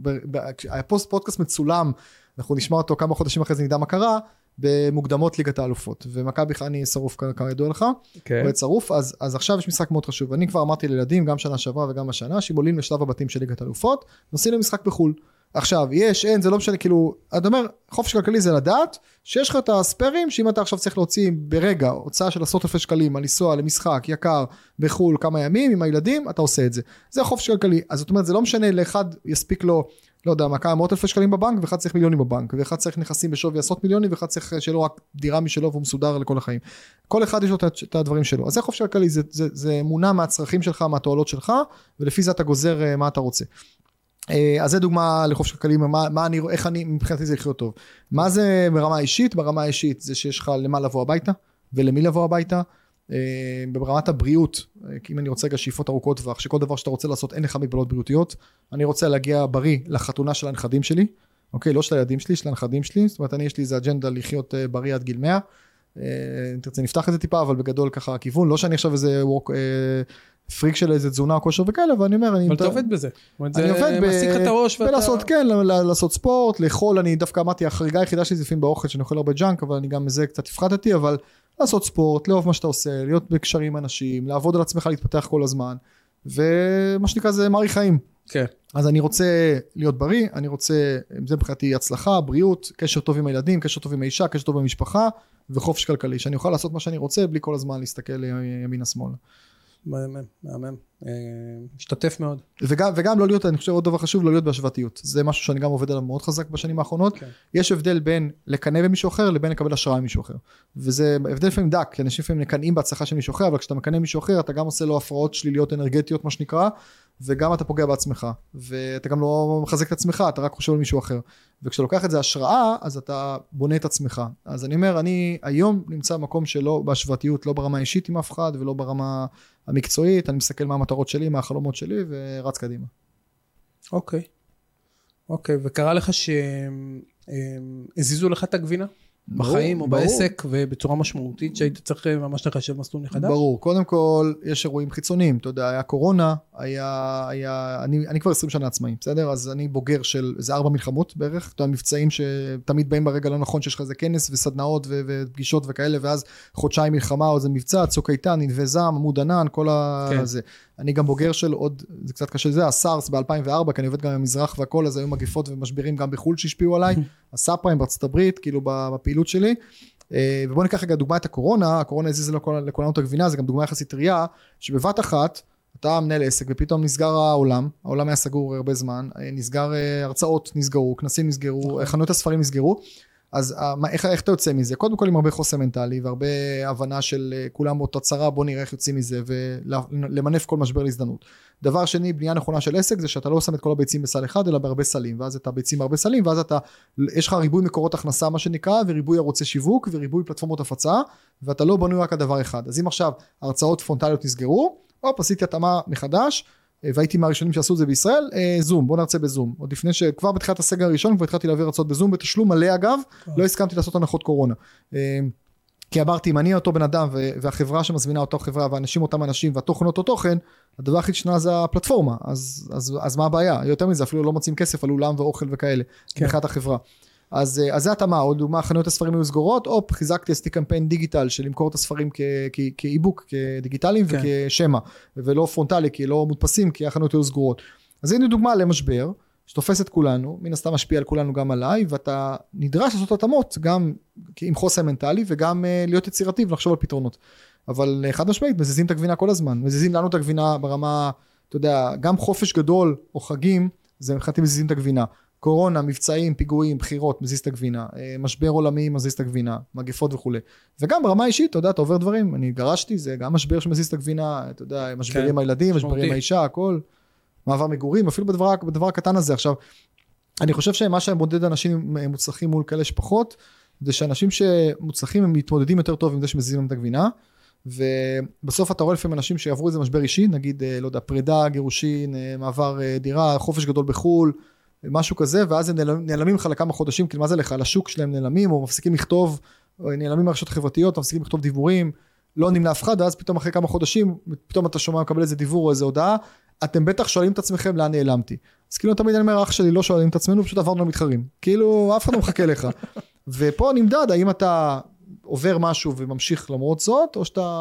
הפודקאסט מצולם, אנחנו נשמע אותו כמה חודשים אחרי זה נדע מה קרה, במוקדמות ליגת האלופות, ומכבי אני שרוף כמה ידוע לך, וצרוף, אז עכשיו יש משחק מאוד חשוב, ואני כבר אמרתי לילדים, גם שנה שעברה וגם השנה, שבולים לשלב הבתים של ליגת האלופות, נוסעים למשחק בחול, עכשיו יש, אין, זה לא משנה, כאילו, אתה אומר, חופש כלכלי זה לדעת, שיש לך את הספרים, שאם אתה עכשיו צריך להוציא ברגע, הוצאה של 10,000 שקלים, על לנסוע למשחק יקר, בחול כמה ימים, עם הילדים, אתה עושה את זה. זה חופש כלכלי, אז זאת אומרת, זה לא משנה, לאחד יספיק לו לא יודע, מכה 100,000 שקלים בבנק, ואחד צריך מיליונים בבנק, ואחד צריך נכסים בשווי עשרות מיליונים, ואחד צריך שלא רק דירה משלו, והוא מסודר לכל החיים. כל אחד יש לו את הדברים שלו. אז זה חופש כלכלי, זה מונע מהצרכים שלך, מהתועלות שלך, ולפי זה אתה גוזר מה אתה רוצה. אז זה דוגמה לחופש כלכלי, איך אני, מבחינתי זה לחיות טוב. מה זה ברמה האישית? ברמה האישית זה שיש לך למה לבוא הביתה, ולמי לבוא הביתה, ברמת הבריאות, אם אני רוצה רגע שאיפות ארוכות טווח, שכל דבר שאתה רוצה לעשות אין לך מגבלות בריאותיות, אני רוצה להגיע בריא לחתונה של הנכדים שלי, אוקיי, לא של הילדים שלי, של הנכדים שלי, זאת אומרת, יש לי איזה אג'נדה לחיות בריא עד גיל 100, אם תרצה נפתח את זה טיפה, אבל בגדול ככה הכיוון, לא שאני עכשיו איזה פריק של איזה תזונה או כושר וכאלה, ואני אומר, אבל אתה עובד בזה. אני עובד בלעשות, כן, לעשות ספורט, לאכול, אני דווקא אמרתי, החריגה היחידה שלי זה לפעמים באוכל, שאני אוכל הרבה ג'אנק, אבל אני גם מזה קצת הפחדתי, אבל לעשות ספורט, לאהוב מה שאתה עושה, להיות בקשרים עם אנשים, לעבוד על עצמך, להתפתח כל הזמן, ומה שנקרא זה מעריך חיים. כן. אז אני רוצה להיות בריא, אני רוצה, זה מבחינתי הצלחה, בריאות, קשר טוב עם הילדים, קשר טוב עם האישה, קשר טוב עם המשפחה, וחופש כלכלי, שאני אוכל לעשות מה שאני רוצה, בלי כל הזמן להסתכל ימינה שמאלה. מהמם, משתתף מאוד. וגם לא להיות, אני חושב עוד דבר חשוב, לא להיות בהשוואתיות. זה משהו שאני גם עובד עליו מאוד חזק בשנים האחרונות. יש הבדל בין לקנא במישהו אחר, לבין לקבל השראה מישהו אחר. וזה הבדל לפעמים דק, כי אנשים לפעמים נקנאים בהצלחה של מישהו אחר, אבל כשאתה מקנא מישהו אחר, אתה גם עושה לו הפרעות שליליות אנרגטיות, מה שנקרא, וגם אתה פוגע בעצמך, ואתה גם לא מחזק את עצמך, אתה רק חושב על מישהו אחר. וכשאתה לוקח את זה השראה, אז אתה בונה את עצמך. אז אני אומר, אני היום נמצא במקום שלא בהשוואתיות, לא ברמה האישית עם אף אחד, ולא ברמה המקצועית, אני מסתכל מה המטרות שלי, מה החלומות שלי, ורץ קדימה. אוקיי. אוקיי, וקרה לך שהזיזו לך את הגבינה? בחיים או בעסק, ובצורה משמעותית שהיית צריך ממש לחשב מסלול מחדש? ברור, קודם כל יש אירועים חיצוניים, אתה יודע, היה קורונה, אני כבר 20 שנה עצמאי, בסדר? אז אני בוגר של איזה 4 מלחמות בערך, אתה יודע, מבצעים שתמיד באים ברגע לא נכון, שיש לך איזה כנס וסדנאות ופגישות וכאלה, ואז 2 מלחמה או איזה מבצע, צוק איתן, נדבי זעם, עמוד ענן, כל הזה. אני גם בוגר של עוד, זה קצת קשה לזה, הסארס ב-2004, כי אני עובד גם במזרח והכל, אז היו מגפות ומשברים גם בחול שהשפיעו עליי, הסאפריים בארצות הברית, כאילו בפעילות שלי, ובואו ניקח רגע דוגמה את הקורונה, הקורונה הזיזה לכולנו את הגבינה, זה גם דוגמה יחסית טריה, שבבת אחת, אתה מנהל עסק ופתאום נסגר העולם, העולם היה סגור הרבה זמן, נסגר הרצאות, נסגרו, כנסים נסגרו, חנויות הספרים נסגרו, אז איך אתה יוצא מזה? קודם כל עם הרבה חוסן מנטלי והרבה הבנה של כולם אותה צרה, בוא נראה איך יוצאים מזה ולמנף כל משבר להזדמנות. דבר שני, בנייה נכונה של עסק זה שאתה לא שם את כל הביצים בסל אחד אלא בהרבה סלים, ואז אתה ביצים בהרבה סלים, ואז יש לך ריבוי מקורות הכנסה מה שנקרא, וריבוי ערוצי שיווק וריבוי פלטפורמות הפצה, ואתה לא בנוי רק הדבר אחד. אז אם עכשיו הרצאות פרונטליות נסגרו, עשיתי התאמה מחדש, והייתי מהראשונים שעשו את זה בישראל, זום, בוא נרצה בזום, עוד לפני שכבר בתחילת הסגר הראשון, כבר התחלתי להעביר הרצאות בזום, בתשלום מלא אגב, לא הסכמתי לעשות הנחות קורונה, כי אמרתי, אם אני אותו בן אדם, והחברה שמזמינה אותו חברה, והאנשים אותם אנשים, והתוכן אותו תוכן, הדבר הכי שונה זה הפלטפורמה, אז מה הבעיה? יותר מזה, אפילו לא מוצאים כסף על אולם ואוכל וכאלה, מבחינת החברה. אז זה התאמה, עוד דוגמה, חנויות הספרים היו סגורות, חיזקתי, עשיתי קמפיין דיגיטל של למכור את הספרים כאיבוק, כדיגיטליים וכשמה, ולא פרונטלי, כי לא מודפסים, כי החנויות היו סגורות. אז הנה דוגמה למשבר, שתופס את כולנו, מן הסתם משפיע על כולנו גם עליי, ואתה נדרש לעשות התאמות, גם עם חוסן מנטלי, וגם להיות יצירתי ולחשוב על פתרונות. אבל חד משמעית, מזיזים את הגבינה כל הזמן, מזיזים לנו את הגבינה ברמה, אתה יודע, גם חופש גדול או חגים, זה מבחינתי מזיזים את הגבינה. קורונה, מבצעים, פיגועים, בחירות, מזיז את הגבינה, משבר עולמי, מזיז את הגבינה, מגפות וכו'. וגם ברמה אישית, אתה יודע, אתה עובר דברים, אני גרשתי, זה גם משבר שמזיז את הגבינה, אתה יודע, משברים עם הילדים, משברים עם האישה, הכל, מעבר מגורים, אפילו בדבר הקטן הזה. עכשיו, אני חושב שמה שמודד אנשים מוצלחים מול כאלה שפחות, זה שאנשים שמוצלחים, הם מתמודדים יותר טוב עם זה שמזיזים את הגבינה, ובסוף אתה רואה לפעמים אנשים שעברו איזה משבר אישי, נגיד, לא יודע, פרידה, גירושין, מעבר דירה, חופש גדול בחול, משהו כזה, ואז הם נעלמים לך לכמה חודשים, כי מה זה לך, על השוק שלהם נעלמים, או מפסיקים לכתוב, או נעלמים מהרשתות חברתיות, מפסיקים לכתוב דיבורים, לא עונים לאף אחד, ואז פתאום אחרי כמה חודשים, פתאום אתה שומע, מקבל איזה דיבור או איזה הודעה, אתם בטח שואלים את עצמכם לאן נעלמתי. אז כאילו תמיד אני אומר, אח שלי, לא שואלים את עצמנו, פשוט עברנו למתחרים. כאילו, אף אחד לא מחכה לך. ופה נמדד, האם אתה עובר משהו וממשיך למרות זאת, או שאתה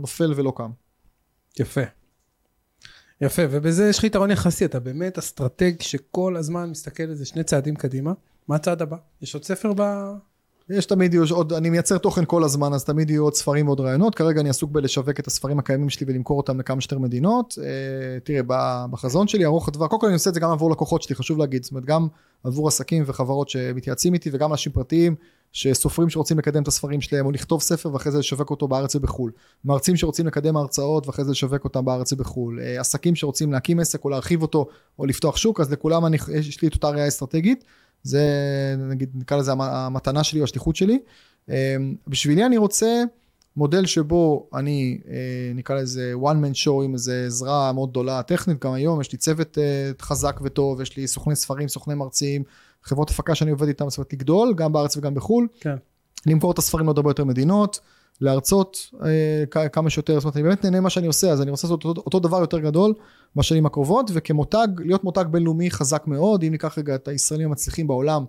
נופל ולא קם. יפה. יפה, ובזה יש לך יתרון יחסי, אתה באמת אסטרטג שכל הזמן מסתכל על זה 2 צעדים קדימה, מה הצעד הבא? יש עוד ספר ב... יש תמיד, אני מייצר תוכן כל הזמן, אז תמיד יהיו עוד ספרים ועוד רעיונות, כרגע אני עסוק בלשווק את הספרים הקיימים שלי ולמכור אותם לכמה שתר מדינות, תראה, בחזון שלי ארוך הדבר, קודם כל אני עושה את זה גם עבור לקוחות שלי, חשוב להגיד, זאת אומרת גם עבור עסקים וחברות שמתייעצים איתי וגם אנשים פרטיים, שסופרים שרוצים לקדם את הספרים שלהם, או לכתוב ספר ואחרי זה לשווק אותו בארץ ובחול. מרצים שרוצים לקדם הרצאות ואחרי זה לשווק אותם בארץ ובחול. עסקים שרוצים להקים עסק או להרחיב אותו, או לפתוח שוק, אז לכולם יש לי את אותה ראייה אסטרטגית. זה, נגיד, נקרא לזה המתנה שלי או השליחות שלי. בשבילי אני רוצה מודל שבו אני, נקרא לזה one man show, עם איזה עזרה מאוד גדולה טכנית, גם היום יש לי צוות חזק וטוב, יש לי סוכני ספרים, סוכני מרצים, חברות הפקה שאני עובד איתן, זאת אומרת, לגדול, גם בארץ וגם בחול. כן. למכור את הספרים עוד הרבה יותר מדינות, להרצות כמה שיותר, זאת אומרת, אני באמת נהנה מה שאני עושה, אז אני רוצה לעשות אותו דבר יותר גדול בשנים הקרובות, וכמותג, להיות מותג בינלאומי חזק מאוד, אם ניקח רגע את הישראלים המצליחים בעולם,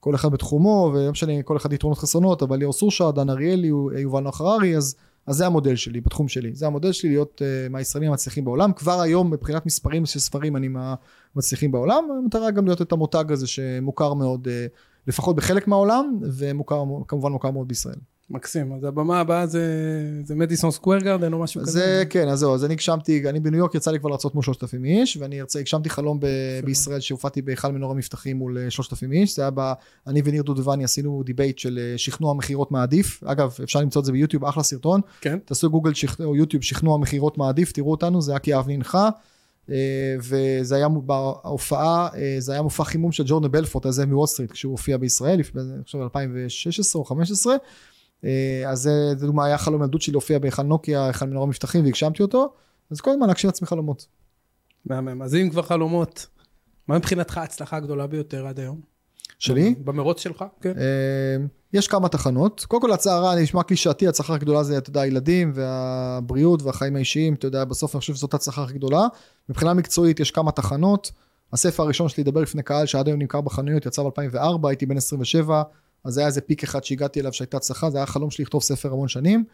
כל אחד בתחומו, ולא משנה, כל אחד יתרונות חסרונות, אבל ליאור סורשה, דן אריאלי, יובל נח הררי, אז זה המודל שלי, בתחום שלי. זה המודל שלי להיות מהישראלים המצליחים בעולם. כבר היום, מבחינת מספרים של ספרים, אני מהמצליחים בעולם. המטרה גם להיות את המותג הזה שמוכר מאוד, לפחות בחלק מהעולם, ומוכר, כמובן מוכר מאוד בישראל. מקסים. אז הבמה הבאה זה מדיסון סקוואר גארדן או משהו כזה? זה כן, אז זהו. אז אני הגשמתי, אני בניו יורק יצא לי כבר לרצות מול 3,000 איש, ואני הגשמתי חלום בישראל שהופעתי בהיכל מנורה מבטחים מול 3,000 איש. זה היה אני וניר דודבני עשינו דיבייט של שכנוע מחירות מעדיף. אגב, אפשר למצוא את זה ביוטיוב, אחלה סרטון. תעשו גוגל או יוטיוב שכנוע מחירות מעדיף, תראו אותנו, זה היה כי אהב ננחה. וזה היה בהופעה, זה היה מופע חימום של ג'ורדן בלפורט, הזה מוול סטריט, כשהוא הופיע בישראל, עכשיו 2016 או 2015. אז זה דוגמה, היה חלום ילדות שלי להופיע בהיכל נוקיה, היכל מנורה מבטחים והגשמתי אותו, אז כל הזמן להגשים לעצמי חלומות. מהמם, אז אם כבר חלומות, מה מבחינתך ההצלחה הגדולה ביותר עד היום? שלי? במרוץ שלך, כן. יש כמה תחנות. קודם כל הצערה, אני אשמע קלישאתי, הצלחה הגדולה זה, אתה יודע, הילדים והבריאות והחיים האישיים, אתה יודע, בסוף אני חושב שזאת הצלחה הגדולה. מבחינה מקצועית יש כמה תחנות. הספר הראשון שלי לדבר לפני קהל, שעד היום נמכר בחנויות, יצא ב-2004, הייתי בן 27, אז היה איזה פיק אחד שהגעתי אליו שהייתה הצלחה, זה היה חלום שלי לכתוב ספר המון שנים.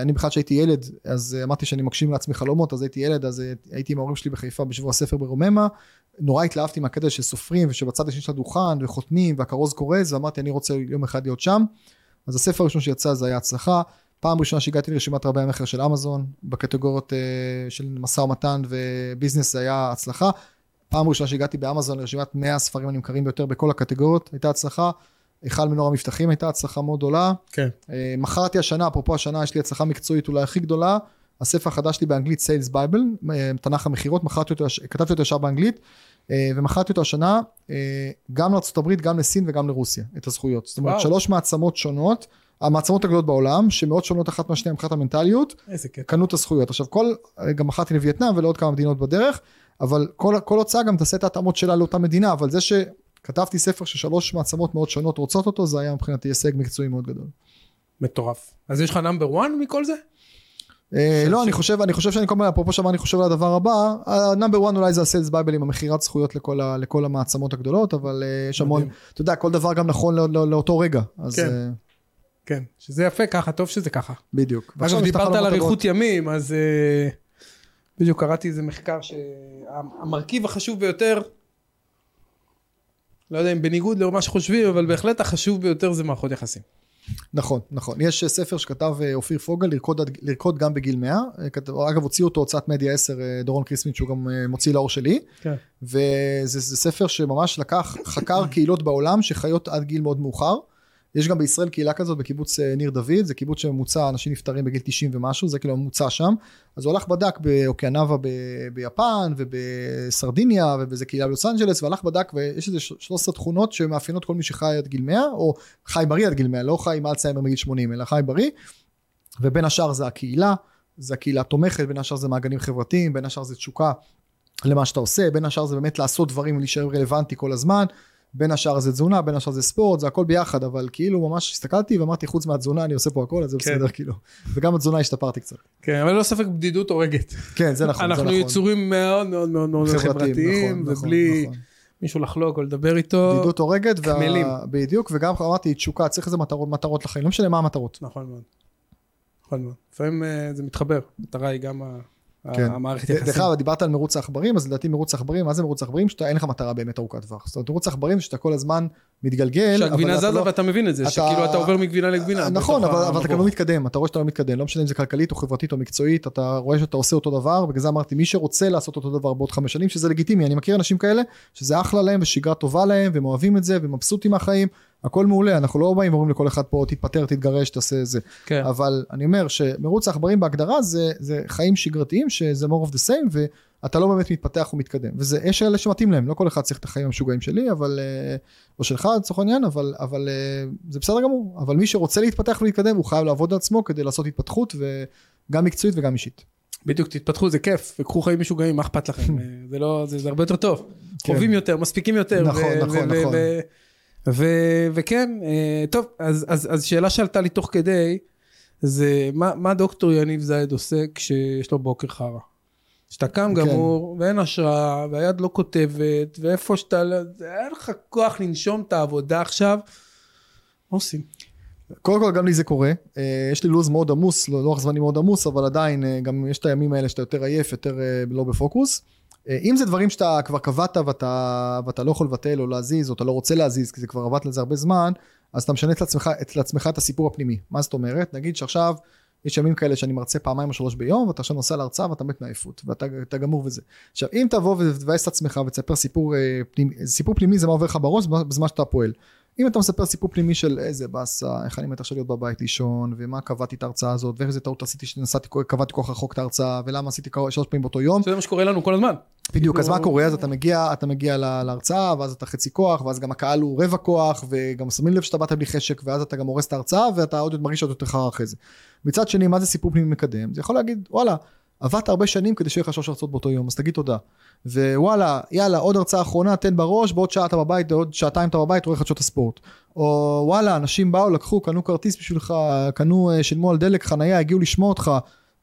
אני בכלל שהייתי ילד, אז אמרתי שאני מגשים לעצמי חלומות, אז הייתי ילד, אז הייתי עם ההורים שלי בחיפה בשבוע הספר ברוממה, נורא התלהבתי מהקטע של סופרים, ושבצד השני של הדוכן, וחותמים, והכרוז קורס, ואמרתי אני רוצה יום אחד להיות שם, אז הספר הראשון שיצא זה היה הצלחה, פעם ראשונה שהגעתי לרשימת רבי המכר של אמזון, בקטגוריות של משא ומתן וביזנס זה היה הצלחה, פעם ראשונה שהגעתי באמזון לרשימת 100 הספרים הנמכרים ביותר בכל הקטגוריות, הייתה הצלחה, היכל מנור המבטחים הייתה הצלחה מאוד גדולה, כן. מחרתי השנה, אפרופו השנה, יש לי הצלחה מקצועית אולי הכי גדולה, הספר החדש שלי באנגלית, Sales Bible, תנ"ך המכירות, כתבתי אותו ישר באנגלית, ומחרתי אותו השנה, גם לארצות הברית, גם לסין וגם לרוסיה, את הזכויות, זאת אומרת, וואו. 3 מעצמות שונות, המעצמות הגדולות בעולם, שמאוד שונות אחת מהשנייה, מבחינת המנטליות, קנו את הזכויות, עכשיו גם מחרתי לווייטנאם ולעוד כמה מדינות בדרך, אבל כל הוצאה גם תעשה את ההתאמות שלה לאותה מדינה, אבל זה שכתבתי ספר ש3 מעצמות מאוד שונות רוצות אותו, זה היה מבחינתי הישג מקצועי מאוד גדול. מטורף. אז יש לך נאמבר 1 מכל זה? לא, אני חושב שאני כל מיני, אפרופו שמה אני חושב על הדבר הבא, נאמבר 1 אולי זה הסיילס בייבל עם המכירת זכויות לכל המעצמות הגדולות, אבל יש המון, אתה יודע, כל דבר גם נכון לאותו רגע. כן. כן, שזה יפה ככה, טוב שזה ככה. בדיוק. עכשיו דיברת על אריכות ימים, אז בדיוק קראתי איזה מחקר שהמרכיב החשוב ביותר, לא יודע אם בניגוד למה שחושבים, אבל בהחלט החשוב ביותר זה מערכות יחסים. נכון, נכון. יש ספר שכתב אופיר פוגל, לרקוד גם בגיל 100, אגב הוציאו אותו הוצאת מדיה 10, דורון קריסמין, שהוא גם מוציא לאור שלי, כן. וזה ספר שממש לקח, חקר קהילות בעולם שחיות עד גיל מאוד מאוחר, יש גם בישראל קהילה כזאת בקיבוץ ניר דוד, זה קיבוץ שממוצע, אנשים נפטרים בגיל 90 ומשהו, זה כאילו ממוצע שם, אז הוא הלך בדק באוקיאנבה ביפן, ובסרדיניה, ובזה קהילה בלוס אנג'לס, והלך בדק, ויש איזה 13 תכונות שמאפיינות כל מי שחי עד גיל 100, או חי בריא עד גיל 100, לא חי עם אלצהיימר מגיל 80, אלא חי בריא, ובין השאר זה הקהילה תומכת, בין השאר זה מעגנים חברתיים, בין השאר זה תשוקה למה שאתה עושה, בין השאר זה באמת לעשות דברים ולהישאר רלוונטי כל הזמן, בין השאר זה תזונה, בין השאר זה ספורט, זה הכל ביחד, אבל כאילו ממש הסתכלתי ואמרתי, חוץ מהתזונה אני עושה פה הכל, אז זה בסדר כאילו. וגם התזונה השתפרתי קצת. כן, אבל לא ספק בדידות הורגת. כן, זה נכון. אנחנו יצורים מאוד מאוד מאוד חברתיים, ובלי מישהו לחלוק או לדבר איתו. בדידות הורגת, בדיוק, וגם אמרתי, תשוקה, צריך איזה מטרות לחיים, לא משנה מה המטרות. נכון מאוד. נכון מאוד. לפעמים זה מתחבר, המטרה היא גם המערכת יחסים. דרך אגב, דיברת על מרוץ העכברים, אז לדעתי מרוץ העכברים, מה זה מרוץ העכברים? שאתה, אין לך מטרה באמת ארוכת טווח. זאת אומרת, מרוץ העכברים שאתה כל הזמן מתגלגל. שהגבינה זזה ואתה מבין את זה, שכאילו אתה עובר מגבינה לגבינה. נכון, אבל אתה גם לא מתקדם, אתה רואה שאתה לא מתקדם, לא משנה אם זה כלכלית או חברתית או מקצועית, אתה רואה שאתה עושה אותו דבר, בגלל זה אמרתי, מי שרוצה לעשות אותו דבר בעוד 5 שנים, שזה לגיטימי, אני מכיר אנשים כאלה, שזה אחלה להם ושגרה טובה להם, והם אוהבים את זה, ומבסוטים מהחיים. הכל מעולה, אנחנו לא באים ואומרים לכל אחד פה, תתפטר, תתגרש, תעשה זה. כן. אבל אני אומר שמרוץ העכברים בהגדרה זה חיים שגרתיים, שזה more of the same, ואתה לא באמת מתפתח ומתקדם. וזה, יש אלה שמתאים להם, לא כל אחד צריך את החיים המשוגעים שלי, אבל, או שלך, צורך עניין, אבל זה בסדר גמור. אבל מי שרוצה להתפתח ולהתקדם, הוא חייב לעבוד על עצמו כדי לעשות התפתחות, וגם מקצועית וגם אישית. בדיוק, תתפתחו, זה כיף, וקחו חיים משוגעים, מה אכפת לכם? זה הרבה יותר טוב. חווים יותר, מספיקים יותר. נכון. וכן, טוב, אז שאלה שעלתה לי תוך כדי, זה מה דוקטור יניב זייד עושה כשיש לו בוקר חרה? שאתה קם גמור, ואין השראה, והיד לא כותבת, ואיפה שאתה, אין לך כוח לנשום את העבודה עכשיו, מה עושים? קודם כל גם לי זה קורה, יש לי לוז מאוד עמוס, לוח זמנים מאוד עמוס, אבל עדיין גם יש את הימים האלה שאתה יותר עייף, יותר לא בפוקוס, אם זה דברים שאתה כבר קבעת ואתה לא יכול לבטל או להזיז, או אתה לא רוצה להזיז, כי זה כבר עבדת לזה הרבה זמן, אז אתה משנה לעצמך את הסיפור הפנימי. מה זאת אומרת? נגיד שעכשיו יש ימים כאלה שאני מרצה 2-3 ביום, ואתה עכשיו נוסע להרצאה ואתה מת מעייפות, ואתה גמור וזה. עכשיו, אם תבוא ותבאס את עצמך ותספר סיפור פנימי זה מה עובר לך בראש בזמן שאתה פועל. אם אתה מספר סיפור פנימי של איזה באסה, איך אני מתחשב להיות בבית לישון, ומה קבעתי את ההרצאה הזאת, ואיך זה טעות עשיתי שנסעתי, קבעתי כוח רחוק את ההרצאה, ולמה עשיתי 3 פעמים באותו יום. זה מה שקורה לנו כל הזמן. בדיוק, אז מה קורה? אז אתה מגיע להרצאה, ואז אתה חצי כוח, ואז גם הקהל הוא רבע כוח, וגם שמים לב שאתה באת בלי חשק, ואז אתה גם הורס את ההרצאה, ואתה עוד מרגיש עוד יותר חרא אחרי זה. מצד שני, מה זה סיפור פנימי מקדם? זה יכול להגיד, וואלה, עבדת הרבה שנים כדי שיהיה לך 3 הרצאות באותו יום, אז תגיד תודה. ווואלה, יאללה, עוד הרצאה אחרונה, תן בראש, בעוד שעה אתה בבית, בעוד שעתיים אתה בבית, רואה חדשות הספורט. או וואלה, אנשים באו, לקחו, קנו כרטיס בשבילך, קנו, שילמו על דלק, חנייה, הגיעו לשמוע אותך,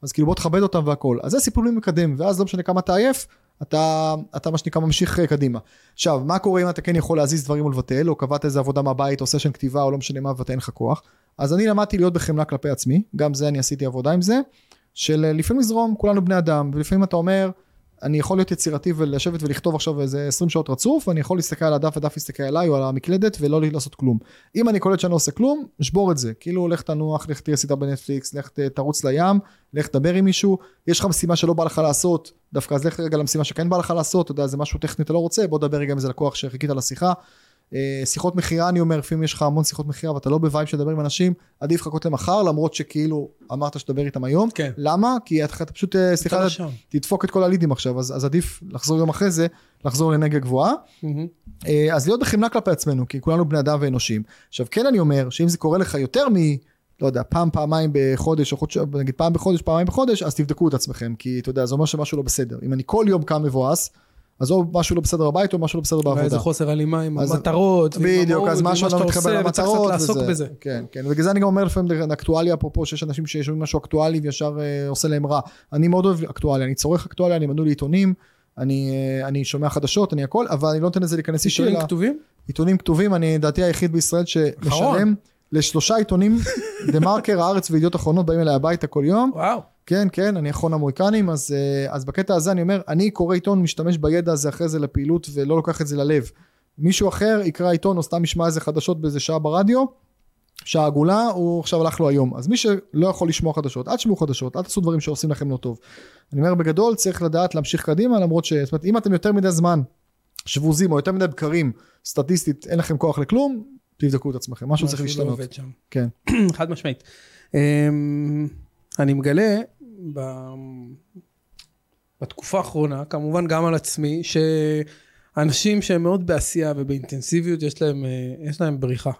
אז כאילו בוא תכבד אותם והכל. אז זה סיפורים מקדם, ואז לא משנה כמה אתה עייף, אתה מה שנקרא ממשיך קדימה. עכשיו, מה קורה אם אתה כן יכול להזיז דברים ולבטל, או קבעת איזה עבודה מהבית, או סשן כתיבה, או לא משנה מה, ואתה אין לך כוח. אז אני למדתי להיות בחמלה כלפי עצמי, גם זה אני עשיתי עבודה עם זה, של לפעמים מזרום, כולנו בני אדם, ולפעמים אתה אומר, אני יכול להיות יצירתי ולשבת ולכתוב עכשיו איזה 20 שעות רצוף, ואני יכול להסתכל על הדף, ודף להסתכל עליי, או על המקלדת, ולא לעשות כלום. אם אני קולט שאני עושה כלום, שבור את זה. כאילו, לך תנוח, לך תראה סדרה בנטפליקס, לך תרוץ לים, לך תדבר עם מישהו, יש לך משימה שלא בא לך לעשות, דווקא אז לך רגע למשימה שכן בא לך לעשות, אתה יודע, זה משהו טכני, אתה לא רוצה, בוא דבר רגע עם איזה לקוח שחיכית על השיחה. שיחות מחירה, אני אומר, לפעמים יש לך המון שיחות מחירה, ואתה לא בווייב שדבר עם אנשים, עדיף חכות למחר, למרות שכאילו אמרת שדבר איתם היום. כן. למה? כי אתה פשוט, סליחה, תדפוק את כל הלידים עכשיו, אז עדיף לחזור יום אחרי זה, לחזור לנגה גבוהה. אז להיות בחמלה כלפי עצמנו, כי כולנו בני אדם ואנושים. עכשיו, כן אני אומר, שאם זה קורה לך יותר מ... לא יודע, פעם, פעמיים בחודש, או נגיד פעם בחודש, פעמיים בחודש, אז תבדקו את עצמכם, כי אתה יודע, זה אומר שמשהו לא בסדר. אם אני כל יום קם מבואס, אז או משהו לא בסדר בבית, או משהו לא בסדר בעבודה. איזה חוסר הלימה עם המטרות. בדיוק, אז משהו לא מתחבר למטרות. לעסוק בזה. כן, כן. ובגלל זה אני גם אומר לפעמים, אקטואליה, אפרופו, שיש אנשים שישומעים משהו אקטואלי, וישר עושה להם רע. אני מאוד אוהב אקטואליה, אני צורך אקטואליה, אני מנוי לעיתונים, אני שומע חדשות, אני הכל, אבל אני לא נותן לזה להיכנס לשאלה. עיתונים כתובים? עיתונים כתובים, אני דעתי היחיד בישראל שמשלם לשלושה עיתונים, דה מרקר, הארץ וידיעות אחרונות, באים אליי הביתה כל יום. וואו. כן, כן, אני אחרון אמריקנים, אז בקטע הזה אני אומר, אני קורא עיתון, משתמש בידע הזה אחרי זה לפעילות, ולא לוקח את זה ללב. מישהו אחר יקרא עיתון, או סתם ישמע איזה חדשות באיזה שעה ברדיו, שעה עגולה, הוא עכשיו הלך לו היום. אז מי שלא יכול לשמוע חדשות, אל תשמעו חדשות, אל תעשו דברים שעושים לכם לא טוב. אני אומר, בגדול, צריך לדעת להמשיך קדימה, למרות ש... זאת אומרת, אם אתם יותר מדי זמן שבוזים, או יותר מדי בקרים, סטטיסטית, אין לכם כוח לכלום, תבדקו את עצמכם. משהו צריך להשתנות. כן. חד משמעית. אני מגלה בתקופה האחרונה, כמובן גם על עצמי, שאנשים שהם מאוד בעשייה ובאינטנסיביות, יש להם בריחה.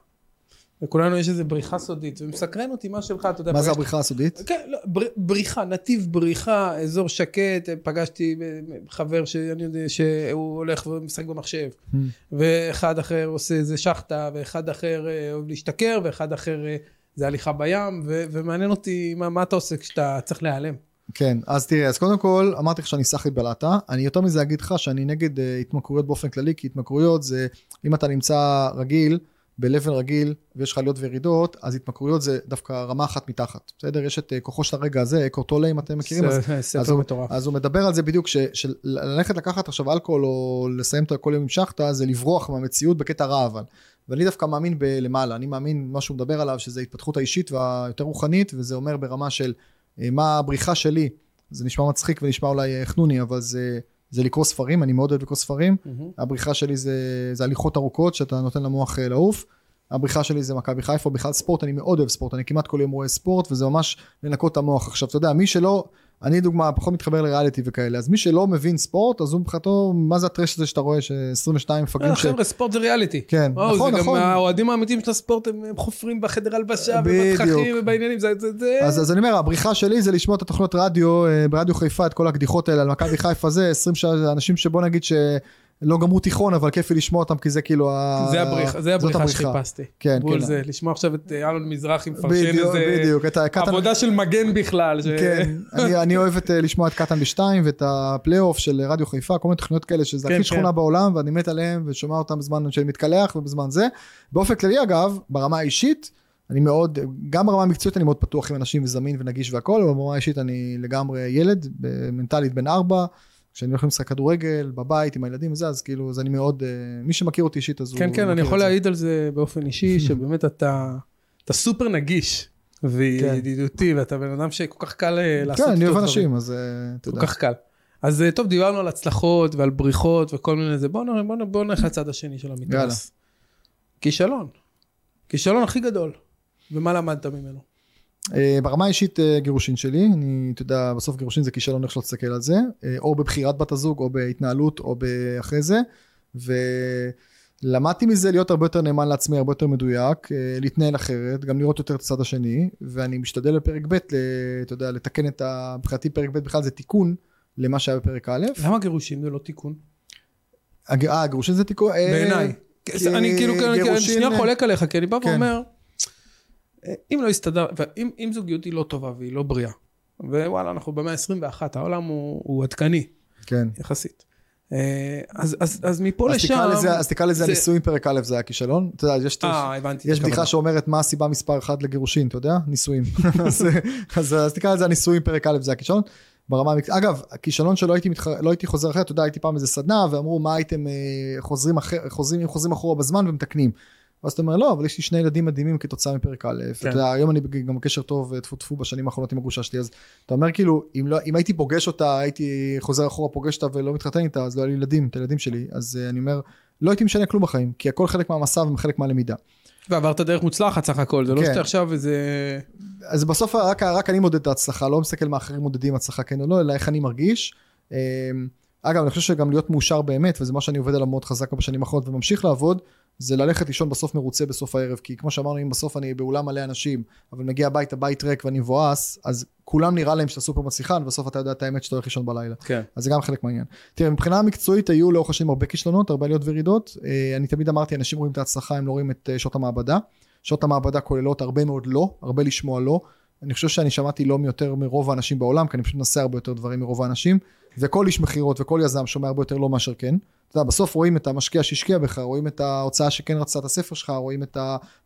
וכולנו יש איזו בריחה סודית, ומסקרן אותי מה שלך, אתה יודע... מה זה הבריחה הסודית? כן, לא, בריחה, נתיב בריחה, אזור שקט, פגשתי חבר שאני יודע שהוא הולך ומשחק במחשב, ואחד אחר עושה איזה שחטה, ואחד אחר אוהב להשתכר, ואחד אחר... זה הליכה בים, ומעניין אותי מה אתה עושה כשאתה צריך להיעלם. כן, אז תראה, אז קודם כל, אמרתי לך שאני סחית בלעתה, אני יותר מזה אגיד לך שאני נגד התמכרויות באופן כללי, כי התמכרויות זה, אם אתה נמצא רגיל, בלבל רגיל, ויש לך עליות וירידות, אז התמכרויות זה דווקא רמה אחת מתחת. בסדר? יש את כוחו של הרגע הזה, אקורטולה, אם אתם מכירים, אז הוא מדבר על זה בדיוק, שללכת לקחת עכשיו אלכוהול, או לסיים את כל יום עם שחטה, זה לברוח מהמציאות בקטע רע, אבל. ואני דווקא מאמין בלמעלה, אני מאמין מה שהוא מדבר עליו, שזה התפתחות האישית והיותר רוחנית, וזה אומר ברמה של מה הבריחה שלי, זה נשמע מצחיק ונשמע אולי חנוני, אבל זה לקרוא ספרים, אני מאוד אוהב לקרוא ספרים, הבריחה שלי זה הליכות ארוכות, שאתה נותן למוח לעוף, הבריחה שלי זה מכבי חיפה, בכלל ספורט, אני מאוד אוהב ספורט, אני כמעט כל יום רואה ספורט, וזה ממש לנקות את המוח. עכשיו, אתה יודע, מי שלא, אני דוגמה, פחות מתחבר לריאליטי וכאלה, אז מי שלא מבין ספורט, אז הוא מבחינתו, מה זה הטרש הזה שאתה רואה, ש-22 מפגרים ש... חבר'ה, ספורט זה ריאליטי. כן, נכון, נכון. גם האוהדים האמיתיים של הספורט, הם חופרים בחדר הלבשה, ובתככים ובעניינים, זה... אז אני אומר, הבריחה שלי זה לשמוע את התוכנות רדיו, ברדיו חיפה, את כל הקדיחות האלה, על מכבי חיפה זה, 20 אנשים שבוא נגיד ש... לא גמרו תיכון, אבל כיף לי לשמוע אותם, כי זה כאילו... זה הבריחה שחיפשתי. כן, כן. לשמוע עכשיו את אלון מזרחי מפרשן איזה... בדיוק, עבודה של מגן בכלל. כן, אני אוהב לשמוע את קטן בשתיים, ואת הפלייאוף של רדיו חיפה, כל מיני תוכניות כאלה, שזה הכי שכונה בעולם, ואני מת עליהם, ושומע אותם בזמן שאני מתקלח, ובזמן זה. באופן כללי, אגב, ברמה האישית, אני מאוד, גם ברמה המקצועית אני מאוד פתוח עם אנשים וזמין ונגיש והכל, אבל ברמה האישית אני לגמרי ילד, מנטלית בן 4, כשאני הולך למשחק כדורגל, בבית, עם הילדים וזה, אז כאילו, אז אני מאוד, מי שמכיר אותי אישית, אז כן, כן, אני יכול להעיד על זה באופן אישי, שבאמת אתה סופר נגיש, וידידותי, ואתה בן אדם שכל כך קל לעשות. כן, אני אוהב אנשים, אז תודה. כל כך קל. אז טוב, דיברנו על הצלחות, ועל בריחות, וכל מיני זה. בואו נלך לצד השני של המתרס. כישלון. כישלון הכי גדול. ומה למדת ממנו? ברמה האישית גירושין שלי, אני, אתה יודע, בסוף גירושין זה כישלון, לא תסתכל על זה, או בבחירת בת הזוג, או בהתנהלות, או אחרי זה, למדתי מזה להיות הרבה יותר נאמן לעצמי, הרבה יותר מדויק, להתנהל אחרת, גם לראות יותר את הצד השני, ואני משתדל בפרק ב', אתה יודע, לתקן את הבחינתי פרק ב', בכלל זה תיקון למה שהיה בפרק א'. למה גירושים זה לא תיקון? גירושים זה תיקון? בעיניי. אני כאילו, שנייה חולק עליך, כי אני בא ואומר, אם לא הסתדר, אם זוגיות היא לא טובה והיא לא בריאה, ווואלה, אנחנו ב-121, העולם הוא עדכני, יחסית. אז מפה לשם... אז תקרא לזה הניסויים פרק א', זה היה כישלון? אתה יודע, יש בדיחה שאומרת מה הסיבה מספר 1 לגירושין, אתה יודע? ניסויים. אז תקרא לזה הניסויים פרק א', זה היה כישלון. אגב, הכישלון שלא הייתי חוזר אחרי, אתה יודע, הייתי פעם איזה סדנה, ואמרו מה הייתם חוזרים אחורה בזמן ומתקנים. אז אתה אומר, לא, אבל יש לי שני ילדים מדהימים כתוצאה מפרק א', אתה יודע, היום אני גם בקשר טוב, תפו בשנים האחרונות עם הגרושה שלי, אז אתה אומר כאילו, אם הייתי פוגש אותה, הייתי חוזר אחורה, פוגש אותה ולא מתחתן איתה, אז לא היה לי ילדים, את הילדים שלי, אז אני אומר, לא הייתי משנה כלום בחיים, כי הכל חלק מהמסע וחלק מהלמידה. ועברת דרך מוצלחת סך הכל, זה לא שאתה עכשיו איזה... אז בסוף רק אני מודד את ההצלחה, לא מסתכל מה אחרים מודדים הצלחה, כן או לא, אלא איך אני מרגיש. אגב, אני חושב שגם להיות מאושר באמת, וזה מה שאני עובד עליו מאוד חזק בשנים האחרונות, וממשיך לעבוד, זה ללכת לישון בסוף מרוצה בסוף הערב, כי כמו שאמרנו, אם בסוף אני באולם מלא אנשים, אבל מגיע הביתה, בית ריק ואני מבואס, אז כולם נראה להם שאתה סופר מצליחן, ובסוף אתה יודע את האמת שאתה הולך לישון בלילה. כן. אז זה גם חלק מהעניין. תראה, מבחינה המקצועית היו לאורך השנים הרבה כישלונות, הרבה עליות וירידות. אני תמיד אמרתי, אנשים רואים את ההצלחה, הם לא רואים את שעות המעבדה. שעות המעבדה כוללות הרבה מאוד לא, הרבה לשמוע לא. אני חושב שאני שמעתי לא מיותר מרוב האנשים בעולם, כי אני פשוט מנסה הרבה יותר דברים מרוב האנשים, וכל איש מחירות וכל יזם שומע הרבה יותר לא מאשר כן. אתה יודע, בסוף רואים את המשקיע שהשקיע בך, רואים את ההוצאה שכן רצה את הספר שלך, רואים את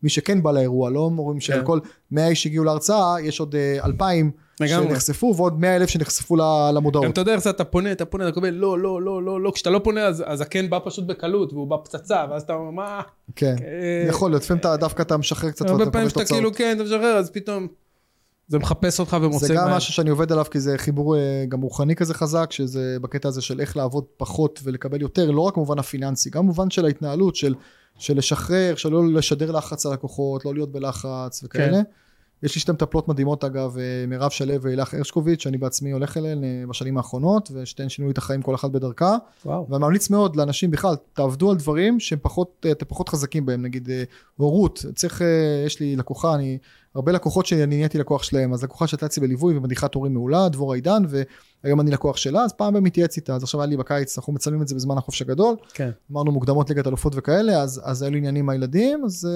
מי שכן בא לאירוע, לא רואים שעל כל 100 איש הגיעו להרצאה, יש עוד 2,000 שנחשפו, ועוד 100,000 שנחשפו למודעות. אתה יודע, אתה פונה, אתה קובל, לא, לא, לא, לא, כשאתה לא פונה, אז הכן בא פשוט בקלות, והוא בא פצצה, ואז אתה אומר, מה? כן, יכול להיות, לפעמים דווקא אתה משחרר קצת, הרבה פעמים שאתה כאילו, כן, אתה משחרר, אז פתאום זה מחפש אותך ומוצא. זה גם משהו שאני עובד עליו, כי זה חיבור גם רוחני כזה חזק, שזה בקטע הזה של איך לעבוד פחות ולקבל יותר, לא רק במובן הפיננסי, גם במובן של ההתנהלות, של לשחרר, של לא לשדר לחץ על לקוחות, לא להיות בלחץ וכאלה. כן. יש לי שתי מטפלות מדהימות אגב, מירב שלו ואילך הרשקוביץ', שאני בעצמי הולך אליהן בשנים האחרונות, ושתיהן שינו לי את החיים כל אחת בדרכה. וואו. ואני ממליץ מאוד לאנשים בכלל, תעבדו על דברים שהם פחות חזקים בהם, נגיד הורות, יש לי לקוחה, הרבה לקוחות שאני נהייתי לקוח שלהם, אז לקוחה שתצאתי בליווי ומדיחת הורים מעולה, דבור עידן, והיום אני לקוח שלה, אז פעם במתייעץ איתה, אז עכשיו היה לי בקיץ, אנחנו מצלמים את זה בזמן החופש הגדול, כן. אמרנו מוקדמות ליגת אלופות וכאלה, אז היו לי עניינים עם הילדים, אז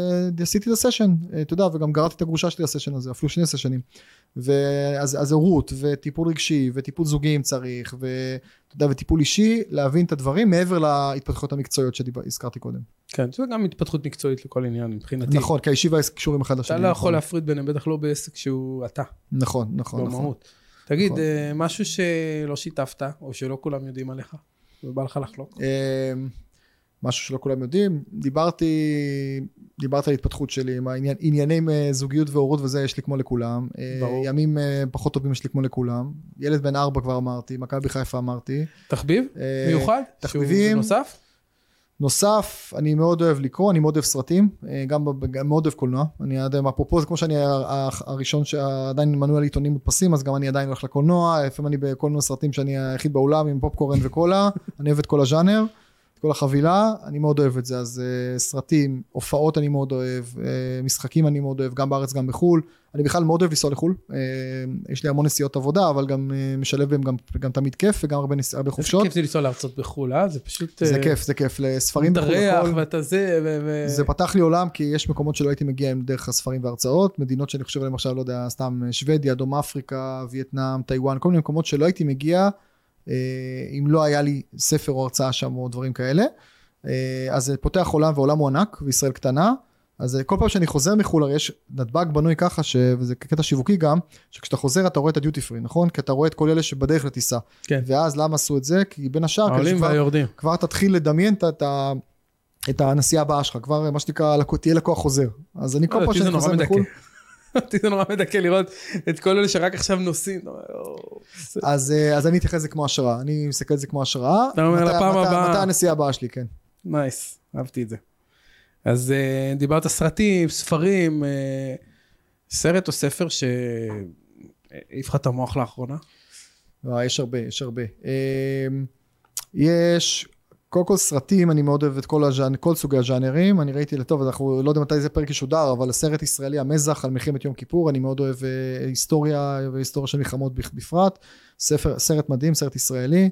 עשיתי את הסשן, אתה יודע, וגם גרעתי את הגרושה שלי הסשן הזה, אפילו 2 סשנים, ואז הורות, וטיפול רגשי, וטיפול זוגי אם צריך, ואתה יודע, וטיפול אישי, להבין את הדברים מעבר להתפתחויות המקצועיות שהזכרתי קודם. כן, זה גם התפתחות מקצועית לכל עניין, מבחינתי. נכון, כי הישיבה קשורים אחד לשני. אתה לא יכול להפריד ביניהם, בטח לא בעסק שהוא אתה. נכון, נכון. במהות. תגיד, משהו שלא שיתפת, או שלא כולם יודעים עליך, ובא לך לחלוק? משהו שלא כולם יודעים, דיברתי על התפתחות שלי, עניינים זוגיות והורות וזה יש לי כמו לכולם, ימים פחות טובים יש לי כמו לכולם, ילד בן 4 כבר אמרתי, מכבי חיפה אמרתי. תחביב? מיוחד? תחביבים. נוסף? נוסף, אני מאוד אוהב לקרוא, אני מאוד אוהב סרטים, גם מאוד אוהב קולנוע, אני עדיין, אפרופו זה כמו שאני הראשון שעדיין מנוי על עיתונים מודפסים, אז גם אני עדיין הולך לקולנוע, לפעמים אני בקולנוע סרטים שאני היחיד בעולם עם פופקורן וקולה, אני אוהב את כל הז'אנר, את כל החבילה, אני מאוד אוהב את זה, אז סרטים, הופעות אני מאוד אוהב, משחקים אני מאוד אוהב, גם בארץ גם בחול, אני בכלל מאוד אוהב לנסוע לחול, יש לי המון נסיעות עבודה, אבל גם משלב בהם גם תמיד כיף, וגם הרבה חופשות. איזה כיף זה לנסוע לארצות בחול, זה פשוט... זה כיף, זה כיף, לספרים בחול. דרך ואתה זה... זה פתח לי עולם, כי יש מקומות שלא הייתי מגיע עם דרך הספרים וההרצאות, מדינות שאני חושב עליהן עכשיו, לא יודע, סתם שוודיה, דרום אפריקה, וייטנאם, טיואן, כל מיני מקומות שלא הייתי מגיע, אם לא היה לי ספר או הרצאה שם או דברים כאלה. אז זה פותח עולם, והעולם הוא ענק, וישראל קטנה. אז כל פעם שאני חוזר מחול, הרי יש נתב"ג בנוי ככה, וזה קטע שיווקי גם, שכשאתה חוזר אתה רואה את הדיוטי פרי, נכון? כי אתה רואה את כל אלה שבדרך לטיסה. כן. ואז למה עשו את זה? כי בין השאר, העולים והיורדים. כבר תתחיל לדמיין את הנסיעה הבאה שלך, כבר מה שנקרא, תהיה לקוח חוזר. אז אני כל פעם שאני חוזר מחול... זה נורא מדכא לראות את כל אלה שרק עכשיו נוסעים. אז אני אתייחס את זה כמו השראה, אני מסתכל את זה כמו השראה. אתה אומר לפעם הבאה. מתי הנסיעה הבאה שלי, כן. נייס, אהבתי את זה. אז דיברת סרטים, ספרים, סרט או ספר שהפך את המוח לאחרונה? יש הרבה, יש הרבה. יש קודם כל סרטים, אני מאוד אוהב את כל סוגי הז'אנרים, אני ראיתי לטוב, אנחנו לא יודע מתי זה פרק ישודר, אבל הסרט ישראלי המזח על מלחמת יום כיפור, אני מאוד אוהב היסטוריה והיסטוריה של מלחמות בפרט, סרט מדהים, סרט ישראלי,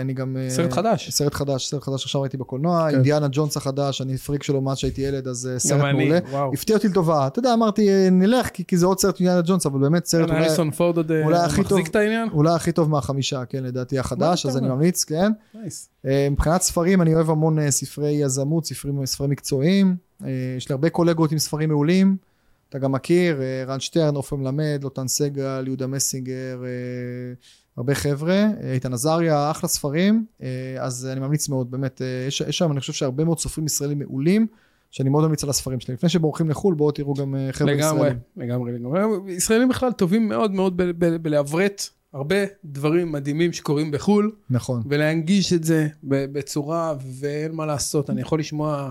אני גם... סרט חדש, עכשיו ראיתי בקולנוע, אינדיאנה ג'ונס החדש, אני פריק שלו מאז שהייתי ילד, אז סרט מעולה, הפתיע אותי לטובה, אתה יודע, אמרתי נלך, כי זה עוד סרט אינדיאנה ג'ונס, אבל באמת סרט אולי הכי טוב מה5, כן, לדעתי החדש, אז אני ממליץ, כן. מבחינת ספרים, אני אוהב המון ספרי יזמות, ספרים מקצועיים, יש לי הרבה קולגות עם ספרים מעולים, אתה גם מכיר, רן שטרן, עופר מלמד, לוטן סגל, יהודה מסינגר, הרבה חבר'ה, איתן עזריה, אחלה ספרים, אז אני ממליץ מאוד, באמת, יש שם, אני חושב שהרבה מאוד סופרים ישראלים מעולים, שאני מאוד ממליץ על הספרים שלהם, לפני שבורחים לחול, בואו תראו גם חבר'ה ישראלים. לגמרי, ישראלים בכלל טובים מאוד מאוד בלעברת הרבה דברים מדהימים שקורים בחול, נכון. ולהנגיש את זה בצורה, ואין מה לעשות, אני יכול לשמוע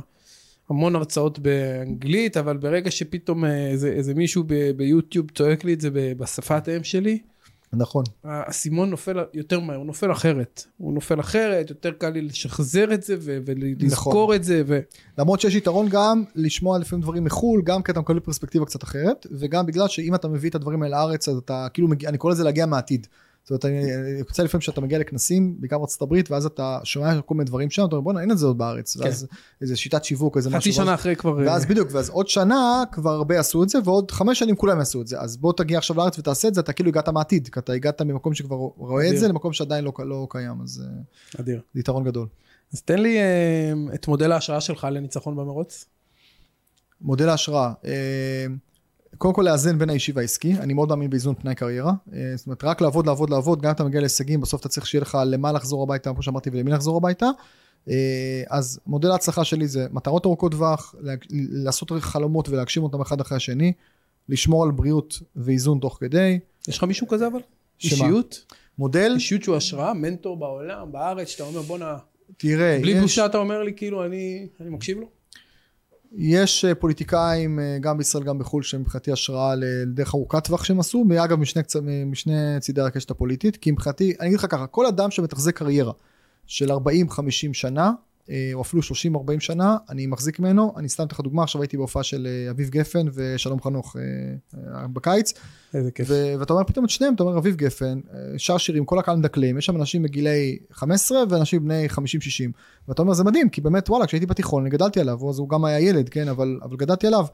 המון הרצאות באנגלית, אבל ברגע שפתאום איזה מישהו ביוטיוב צועק לי את זה בשפת האם שלי, נכון. הסימון נופל יותר מהר, הוא נופל אחרת, יותר קל לי לשחזר את זה ולזכור את זה. למרות שיש יתרון גם לשמוע לפעמים דברים מחול, גם כי אתה מקבל פרספקטיבה קצת אחרת, וגם בגלל שאם אתה מביא את הדברים אל הארץ, אז אתה כאילו, אני קורא לזה להגיע מהעתיד. זאת אומרת, אני רוצה לפעמים שאתה מגיע לכנסים, בעיקר ארצות הברית, ואז אתה שומע כל מיני דברים שם, אתה אומר, בוא, אין את זה עוד בארץ, ואז איזה שיטת שיווק, איזה משהו. חצי שנה אחרי כבר... ואז בדיוק, ואז עוד שנה כבר הרבה עשו את זה, ועוד 5 שנים כולם עשו את זה, אז בוא תגיע עכשיו לארץ ותעשה את זה, אתה כאילו הגעת מעתיד, כי אתה הגעת ממקום שכבר רואה את זה, למקום שעדיין לא קיים, אז... אדיר. זה יתרון גדול. אז תן לי את מודל ההשראה שלך לניצחון במרוץ. מודל ההשראה. קודם כל לאזן בין האישי והעסקי, אני מאוד מאמין באיזון פני קריירה, זאת אומרת רק לעבוד, גם אם אתה מגיע להישגים, בסוף אתה צריך שיהיה לך למה לחזור הביתה, כמו שאמרתי ולמי לחזור הביתה, אז מודל ההצלחה שלי זה מטרות ארוכות טווח, לעשות חלומות ולהגשים אותם אחד אחרי השני, לשמור על בריאות ואיזון תוך כדי. יש לך מישהו כזה אבל? אישיות? מודל? אישיות שהוא השראה, מנטור בעולם, בארץ, שאתה אומר בוא נע... תראה, בלי בושה אתה אומר לי כאילו אני מקשיב לו. יש פוליטיקאים גם בישראל גם בחול שמבחינתי השראה לדרך ארוכת טווח שהם עשו, ואגב משני צידי הקשת הפוליטית, כי מבחינתי, אני אגיד לך ככה, כל אדם שמתחזק קריירה של 40-50 שנה, או אפילו 30-40 שנה, אני מחזיק ממנו, אני סתם לך דוגמה, עכשיו הייתי בהופעה של אביב גפן ושלום חנוך בקיץ, ואתה אומר פתאום את שניהם, אתה אומר אביב גפן, שר שירים, כל הקהל מדקלים, יש שם אנשים בגילי 15 ואנשים בני 50-60, ואתה אומר זה מדהים, כי באמת וואלה, כשהייתי בתיכון, אני גדלתי עליו, אז הוא גם היה ילד, כן, אבל גדלתי עליו,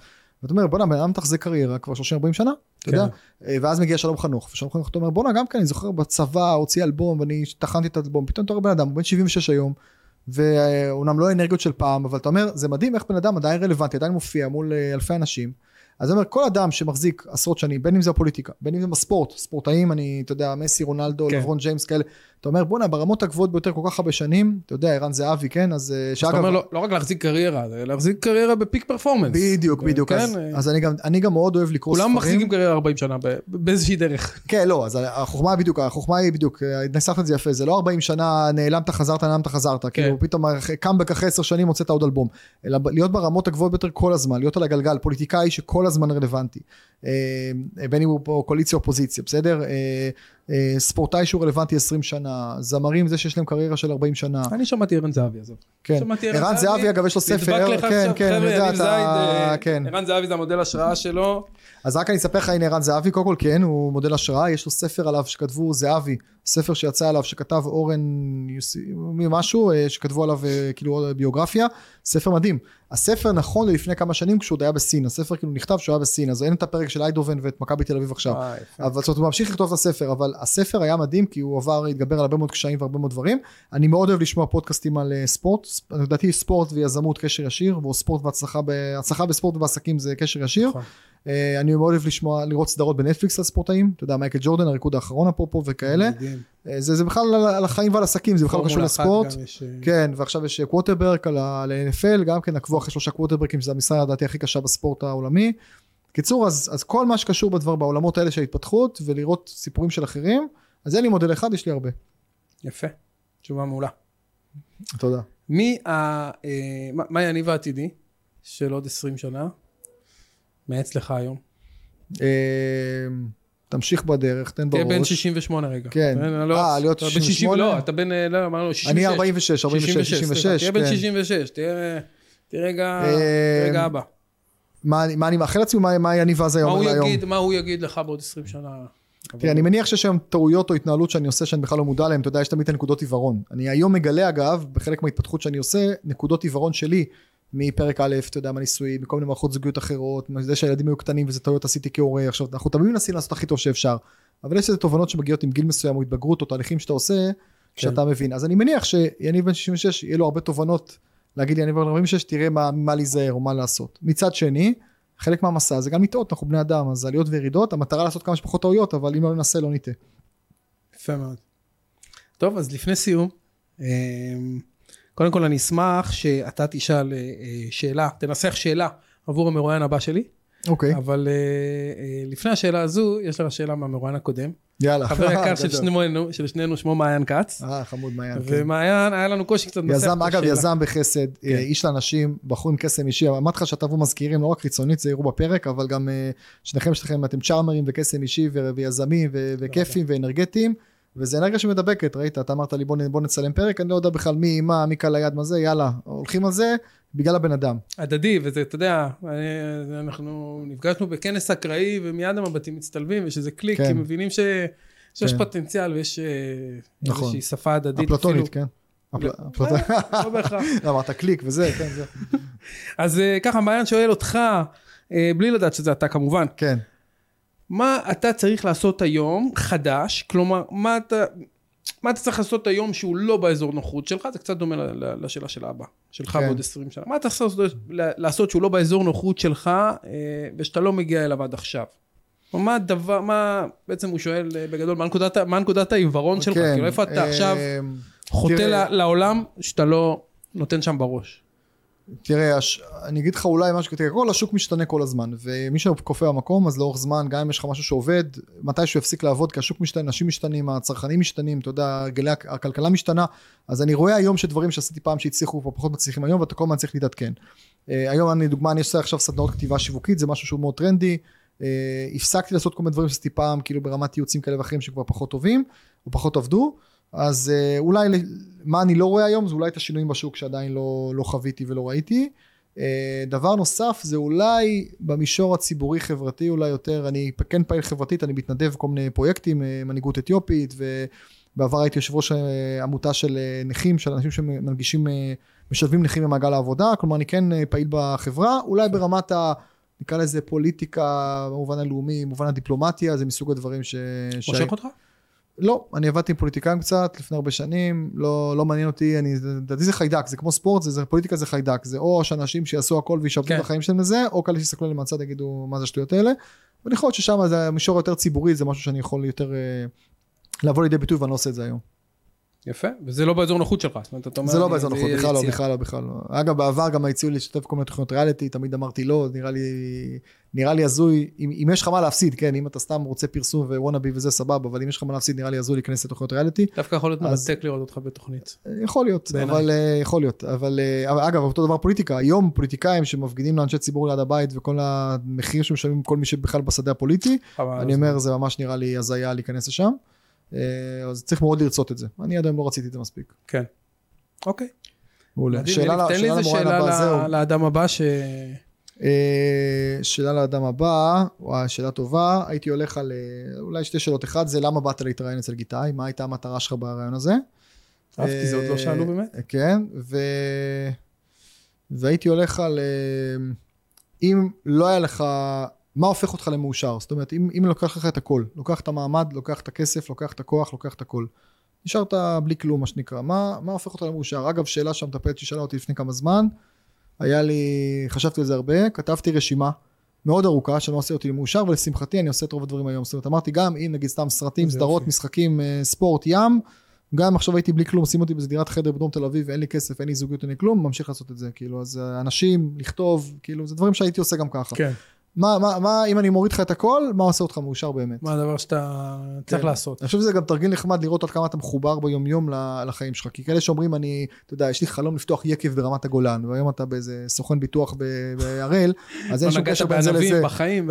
ואתה אומר בוא נע, בן אדם תחזק קריירה כבר 30-40 שנה, אתה יודע, ואז מגיע שלום חנוך, ושלום חנוך אתה אומר בוא נע, גם כן, אני זוכר בצבא, הוציא אלבום, ואני תחנתי את האלבום, פתאום אתה אומר בן אדם, הוא בן 76 היום, ואומנם לא אנרגיות של פעם, אבל אתה אומר, זה מדהים איך בן אדם עדיין רלוונטי, עדיין מופיע מול אלפי אנשים, אז אני אומר, כל אדם שמחזיק עשרות שנים, בין אם זה הפוליטיקה, בין אם זה בספורט, ספורטאים, אני, אתה יודע, מסי, רונלדו, לברון ג'יימס, כאלה, אתה אומר, בוא נה, ברמות הגבוהות ביותר כל כך הרבה שנים, אתה יודע, ערן זהבי, כן, אז... אתה אומר, לא רק להחזיק קריירה, להחזיק קריירה בפיק פרפורמנס. בדיוק, אז אני גם מאוד אוהב לקרוא ספרים. כולם מחזיקים קריירה 40 שנה, באיזושהי דרך. כן, לא, אז החוכמה היא בדיוק, נסחת את זה יפה, זה לא 40 שנה, נעלמת, חזרת, כאילו פתאום קם אחרי 10 שנים, מוצאת עוד אלבום. להיות ברמות הגבוהות ביותר כל הזמן, להיות על הגלגל, פוליטיקאי שכל הזמן רלוונטי. בין אם הוא פה קואליציה, אופוזיציה, בסדר? ספורטאי שהוא רלוונטי 20 שנה, זמרים זה שיש להם קריירה של 40 שנה. אני שמעתי ערן זהבי, אז כן, ערן זהבי אגב יש לו ספר, ערן זהבי זה המודל השראה שלו. אז רק אני אספר לך, הנה ערן זהבי, קודם כל כן, הוא מודל השראה, יש לו ספר עליו שכתבו זהבי, ספר שיצא עליו שכתב אורן משהו, שכתבו עליו כאילו ביוגרפיה, ספר מדהים. הספר נכון לפני כמה שנים כשהוא היה בסין, הספר כאילו נכתב שהוא היה בסין, אז אין את הפרק של איידובן ואת מכבי תל אביב עכשיו, אבל זאת אומרת הוא ממשיך לכתוב את הספר, אבל הספר היה מדהים כי הוא עבר, התגבר על הרבה מאוד קשיים והרבה מאוד דברים. אני מאוד אוהב לשמוע פודקאסטים על ספורט, לדעתי ספורט ויזמות קשר ישיר, וספורט והצלחה בספורט ובעסקים זה קשר ישיר. אני מאוד אוהב לשמוע, לראות סדרות בנטפליקס על ספורטאים, אתה יודע, מייקל ג'ורדן, הריקוד האחרון אפרופו וכאלה, זה בכלל על החיים ועל עסקים, זה בכלל קשור לספורט, כן, ועכשיו יש קווטרברק על ה-NFL, גם כן עקבו אחרי 3 קווטרברקים, שזה המשרה הדעתי הכי קשה בספורט העולמי, קיצור, אז כל מה שקשור בדבר בעולמות האלה של ההתפתחות, ולראות סיפורים של אחרים, אז אין לי מודל אחד, יש לי הרבה. יפה, תשובה מעולה. תודה. מה יניב העתידי של עוד 20 שנה? מה אצלך היום? תמשיך בדרך, תן בראש. תהיה בן 68 רגע. כן. להיות 68? לא, אתה בן, לא, אמרנו, 66. אני 46, 66. תהיה בן 66, תהיה רגע הבא. מה אני מאחל לעצמי, מה אני ואז היום? מה הוא יגיד לך בעוד 20 שנה? תראה, אני מניח שיש היום טעויות או התנהלות שאני עושה שאני בכלל לא מודע להם, אתה יודע, יש תמיד נקודות עיוורון. אני היום מגלה, אגב, בחלק מההתפתחות שאני עושה, נקודות עיוורון שלי, מפרק א', אתה יודע, מהניסוי, מכל מיני מערכות זוגיות אחרות, מזה שהילדים היו קטנים וזה טעויות עשיתי כהורה. עכשיו, אנחנו תמיד מנסים לעשות הכי טוב שאפשר, אבל יש איזה תובנות שמגיעות עם גיל מסוים או התבגרות או תהליכים שאתה עושה, שאתה מבין. אז אני מניח שיניב בן 66, יהיה לו הרבה תובנות להגיד יניב בן 46, תראה מה להיזהר או מה לעשות. מצד שני, חלק מהמסע זה גם לטעות, אנחנו בני אדם, אז עליות וירידות, המטרה לעשות כמה שפחות טעויות, אבל אם לא ננסה, לא נטעה. יפה מאוד. טוב, אז לפני סיום, קודם כל אני אשמח שאתה תשאל שאלה, תנסח שאלה עבור המרואיין הבא שלי. אוקיי. אבל לפני השאלה הזו, יש לך שאלה מהמרואיין הקודם. יאללה. חבר יקר של שנינו שמו מעיין כץ. חמוד מעיין. ומעיין, היה לנו קושי קצת נסח. אגב, יזם בחסד, איש לאנשים, בחור עם קסם אישי. אמרת לך שאתה מזכירים, לא רק חיצונית, זה יראו בפרק, אבל גם שניכם אתם צ'ארמרים וקסם אישי ויזמים וכיפים ואנרגטיים. וזה אנרגיה שמדבקת, ראית, אתה אמרת לי בוא נצלם פרק, אני לא יודע בכלל מי, מה, מי קל היד, מה זה, יאללה, הולכים על זה, בגלל הבן אדם. הדדי, וזה, אתה יודע, אנחנו נפגשנו בכנס אקראי, ומיד המבטים מצטלבים, ושזה קליק, כי מבינים שיש פוטנציאל, ויש איזושהי שפה הדדית. אפלטונית, כן. לא בהכרח. אמרת קליק וזה, כן, זה. אז ככה, מעיין שואל אותך, בלי לדעת שזה אתה כמובן. כן. מה אתה צריך לעשות היום חדש, כלומר, מה אתה צריך לעשות היום שהוא לא באזור נוחות שלך, זה קצת דומה לשאלה של אבא, שלך בעוד 20 שנה. מה אתה צריך לעשות שהוא לא באזור נוחות שלך, ושאתה לא מגיע אליו עד עכשיו? מה הדבר, מה, בעצם הוא שואל בגדול, מה נקודת העיוורון שלך? כאילו, איפה אתה עכשיו חוטא לעולם, שאתה לא נותן שם בראש? תראה, אני אגיד לך אולי משהו, תראה, כל השוק משתנה כל הזמן, ומי שקופא במקום, אז לאורך זמן, גם אם יש לך משהו שעובד, מתי שהוא יפסיק לעבוד, כי השוק משתנה, נשים משתנים, הצרכנים משתנים, אתה יודע, הכלכלה משתנה, אז אני רואה היום שדברים שעשיתי פעם שהצליחו, פחות מצליחים היום, ואתה כל מה צריך להתעדכן. היום אני, דוגמה, אני עושה עכשיו סדנאות כתיבה שיווקית, זה משהו שהוא מאוד טרנדי, הפסקתי לעשות כל מיני דברים שעשיתי פעם, כאילו ברמת ייעוצים כאלה ואחרים שכבר פחות טובים, או פחות עבדו, אז אולי, מה אני לא רואה היום, זה אולי את השינויים בשוק שעדיין לא חוויתי ולא ראיתי. דבר נוסף, זה אולי במישור הציבורי חברתי, אולי יותר, אני כן פעיל חברתית, אני מתנדב כל מיני פרויקטים, מנהיגות אתיופית, ובעבר הייתי יושב ראש עמותה של נכים, של אנשים שמנגישים, משלבים נכים במעגל העבודה, כלומר אני כן פעיל בחברה, אולי ברמת ה... נקרא לזה פוליטיקה, במובן הלאומי, במובן הדיפלומטיה, זה מסוג הדברים ש... מושך אותך? לא, אני עבדתי עם פוליטיקאים קצת, לפני הרבה שנים, לא מעניין אותי, לדעתי זה חיידק, זה כמו ספורט, פוליטיקה זה חיידק, זה או שאנשים שיעשו הכל וישבדו את החיים שלהם לזה, או כאלה שיסתכלו עליהם מהצד, יגידו מה זה השטויות האלה, ואני חושב ששם זה מישור יותר ציבורי, זה משהו שאני יכול יותר לבוא לידי ביטוי, ואני לא עושה את זה היום. יפה, וזה לא באזור נוחות שלך, זה לא באזור נוחות, בכלל לא. אגב, בעבר גם הציעו לי לשתף כל מיני תוכניות ריאליטי, תמיד אמרתי לא, נראה לי הזוי, אם יש לך מה להפסיד, כן, אם אתה סתם רוצה פרסום וואנאבי וזה סבבה, אבל אם יש לך מה להפסיד, נראה לי הזוי להיכנס לתוכניות ריאליטי. דווקא יכול להיות מרתק לראות אותך בתוכנית. יכול להיות, אבל אגב, אותו דבר פוליטיקה, היום פוליטיקאים שמפגינים לאנשי ציבור ליד הבית וכל המחיר שמשלמים כל מי שבכלל בשדה הפוליטי, אני אומר, זה ממש נראה לי הזיה להיכנס לשם. אז צריך מאוד לרצות את זה. אני עדיין לא רציתי את זה מספיק. כן. אוקיי. תן לי איזה שאלה לאדם הבא שאלה לאדם הבא, שאלה טובה, הייתי הולך על אולי שתי שאלות. אחד זה למה באת להתראיין אצל גיטאי? מה הייתה המטרה שלך ברעיון הזה? אהבתי, זה עוד לא שאלו באמת. כן, והייתי הולך על אם לא היה לך מה הופך אותך למאושר? זאת אומרת, אם לוקח לך את הכל, לוקח את המעמד, לוקח את הכסף, לוקח את הכוח, לוקח את הכל. נשארת בלי כלום, מה שנקרא. מה הופך אותך למאושר? אגב, שאלה שהמטפלת ששאלה אותי לפני כמה זמן, חשבתי על זה הרבה, כתבתי רשימה מאוד ארוכה, שלא עושה אותי למאושר, ולשמחתי אני עושה את רוב הדברים היום. זאת אומרת, אמרתי גם, אם נגיד סתם סרטים, סדרות, משחקים, ספורט, ים, גם עכשיו הייתי בלי כלום, שים אותי באיזה דירת חדר בדרום תל אביב, אין לי כסף, אין לי זוגיות, אין לי כלום, ממשיך לעשות את זה, כאילו, אז אנשים, לכתוב, כאילו, זה דברים שהייתי עושה גם ככה. מה, אם אני מוריד לך את הכל, מה עושה אותך מאושר באמת? מה הדבר שאתה צריך לעשות? אני חושב שזה גם תרגיל נחמד לראות עד כמה אתה מחובר ביום-יום לחיים שלך, כי כאלה שאומרים, אני, אתה יודע, יש לי חלום לפתוח יקב ברמת הגולן, והיום אתה באיזה סוכן ביטוח בהראל, אז אין שום קשר בין זה לזה.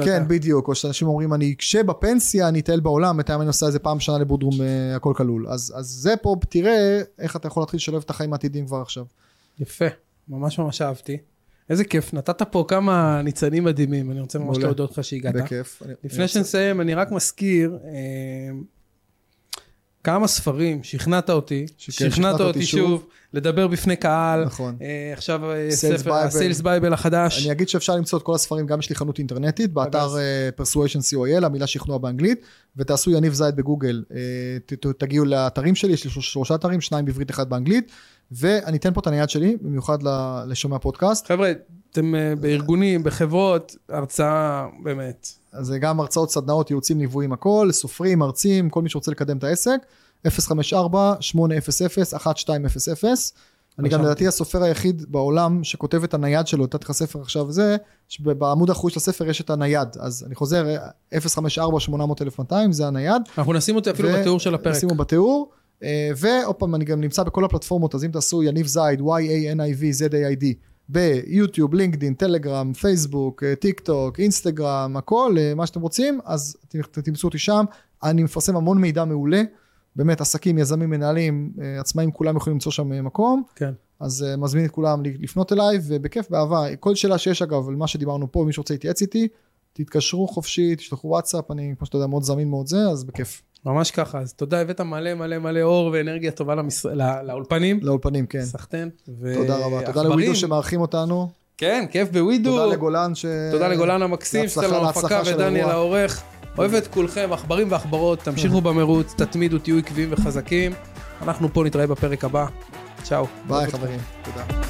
כן, בדיוק, או שאנשים אומרים, אני כשבפנסיה, אני אטייל בעולם, את הים אני עושה איזה פעם שנה לבודרום, הכל כלול. אז זה פה, תראה איך אתה יכול להתחיל לשלב את החיים העתידיים כבר עכשיו. יפה, ממש ממש אהבתי. איזה כיף, נתת פה כמה ניצנים מדהימים, אני רוצה ממש להודות לך שהגעת. בכיף. לפני שנסיים, אני רק מזכיר, כמה ספרים, שכנעת אותי שוב, לדבר בפני קהל, נכון. עכשיו הסיילס בייבל החדש. אני אגיד שאפשר למצוא את כל הספרים, גם יש לי חנות אינטרנטית, באתר persuasion.co.il, המילה שכנוע באנגלית, ותעשו יניב זייד בגוגל, תגיעו לאתרים שלי, יש לי 3 אתרים, 2 בעברית, 1 באנגלית, ואני אתן פה את הנייד שלי, במיוחד לשומע פודקאסט. חבר'ה, אתם בארגונים, בחברות, הרצאה, באמת. אז זה גם הרצאות, סדנאות, ייעוצים, ליוויים, הכל, סופרים, מרצים, כל מי שרוצה לקדם את העסק, 054-800-1200. אני גם לדעתי הסופר היחיד בעולם שכותב את הנייד שלו, תתך הספר עכשיו זה, שבעמוד האחורי של הספר יש את הנייד, אז אני חוזר, 054-800-1200, זה הנייד. אנחנו נשים אותי אפילו בתיאור של הפרק. נשימו בתיאור. ועוד פעם אני גם נמצא בכל הפלטפורמות, אז אם תעשו יניב זייד, YANIV ZAID, ביוטיוב, לינקדין, טלגרם, פייסבוק, טיק טוק, אינסטגרם, הכל, מה שאתם רוצים, אז תמצאו אותי שם. אני מפרסם המון מידע מעולה, באמת עסקים, יזמים, מנהלים, עצמאים, כולם יכולים למצוא שם מקום, כן. אז מזמין את כולם לפנות אליי, ובכיף, באהבה, כל שאלה שיש אגב, על מה שדיברנו פה, מי שרוצה להתייעץ איתי, תתקשרו חופשי, תשלחו וואטסאפ, אני כמו שאתה יודע, מאוד זמין מאוד זה, אז בכיף. ממש ככה, אז תודה, הבאת מלא מלא מלא אור ואנרגיה טובה לאולפנים. לאולפנים, כן. סחטן. תודה רבה, תודה לווידו שמארחים אותנו. כן, כיף בווידו. תודה לגולן המקסים, שאתה להפקה ודניאל העורך. אוהב את כולכם, עכברים ועכברות, תמשיכו במרוץ, תתמידו, תהיו עקביים וחזקים. אנחנו פה נתראה בפרק הבא. צ'או. ביי חברים, תודה.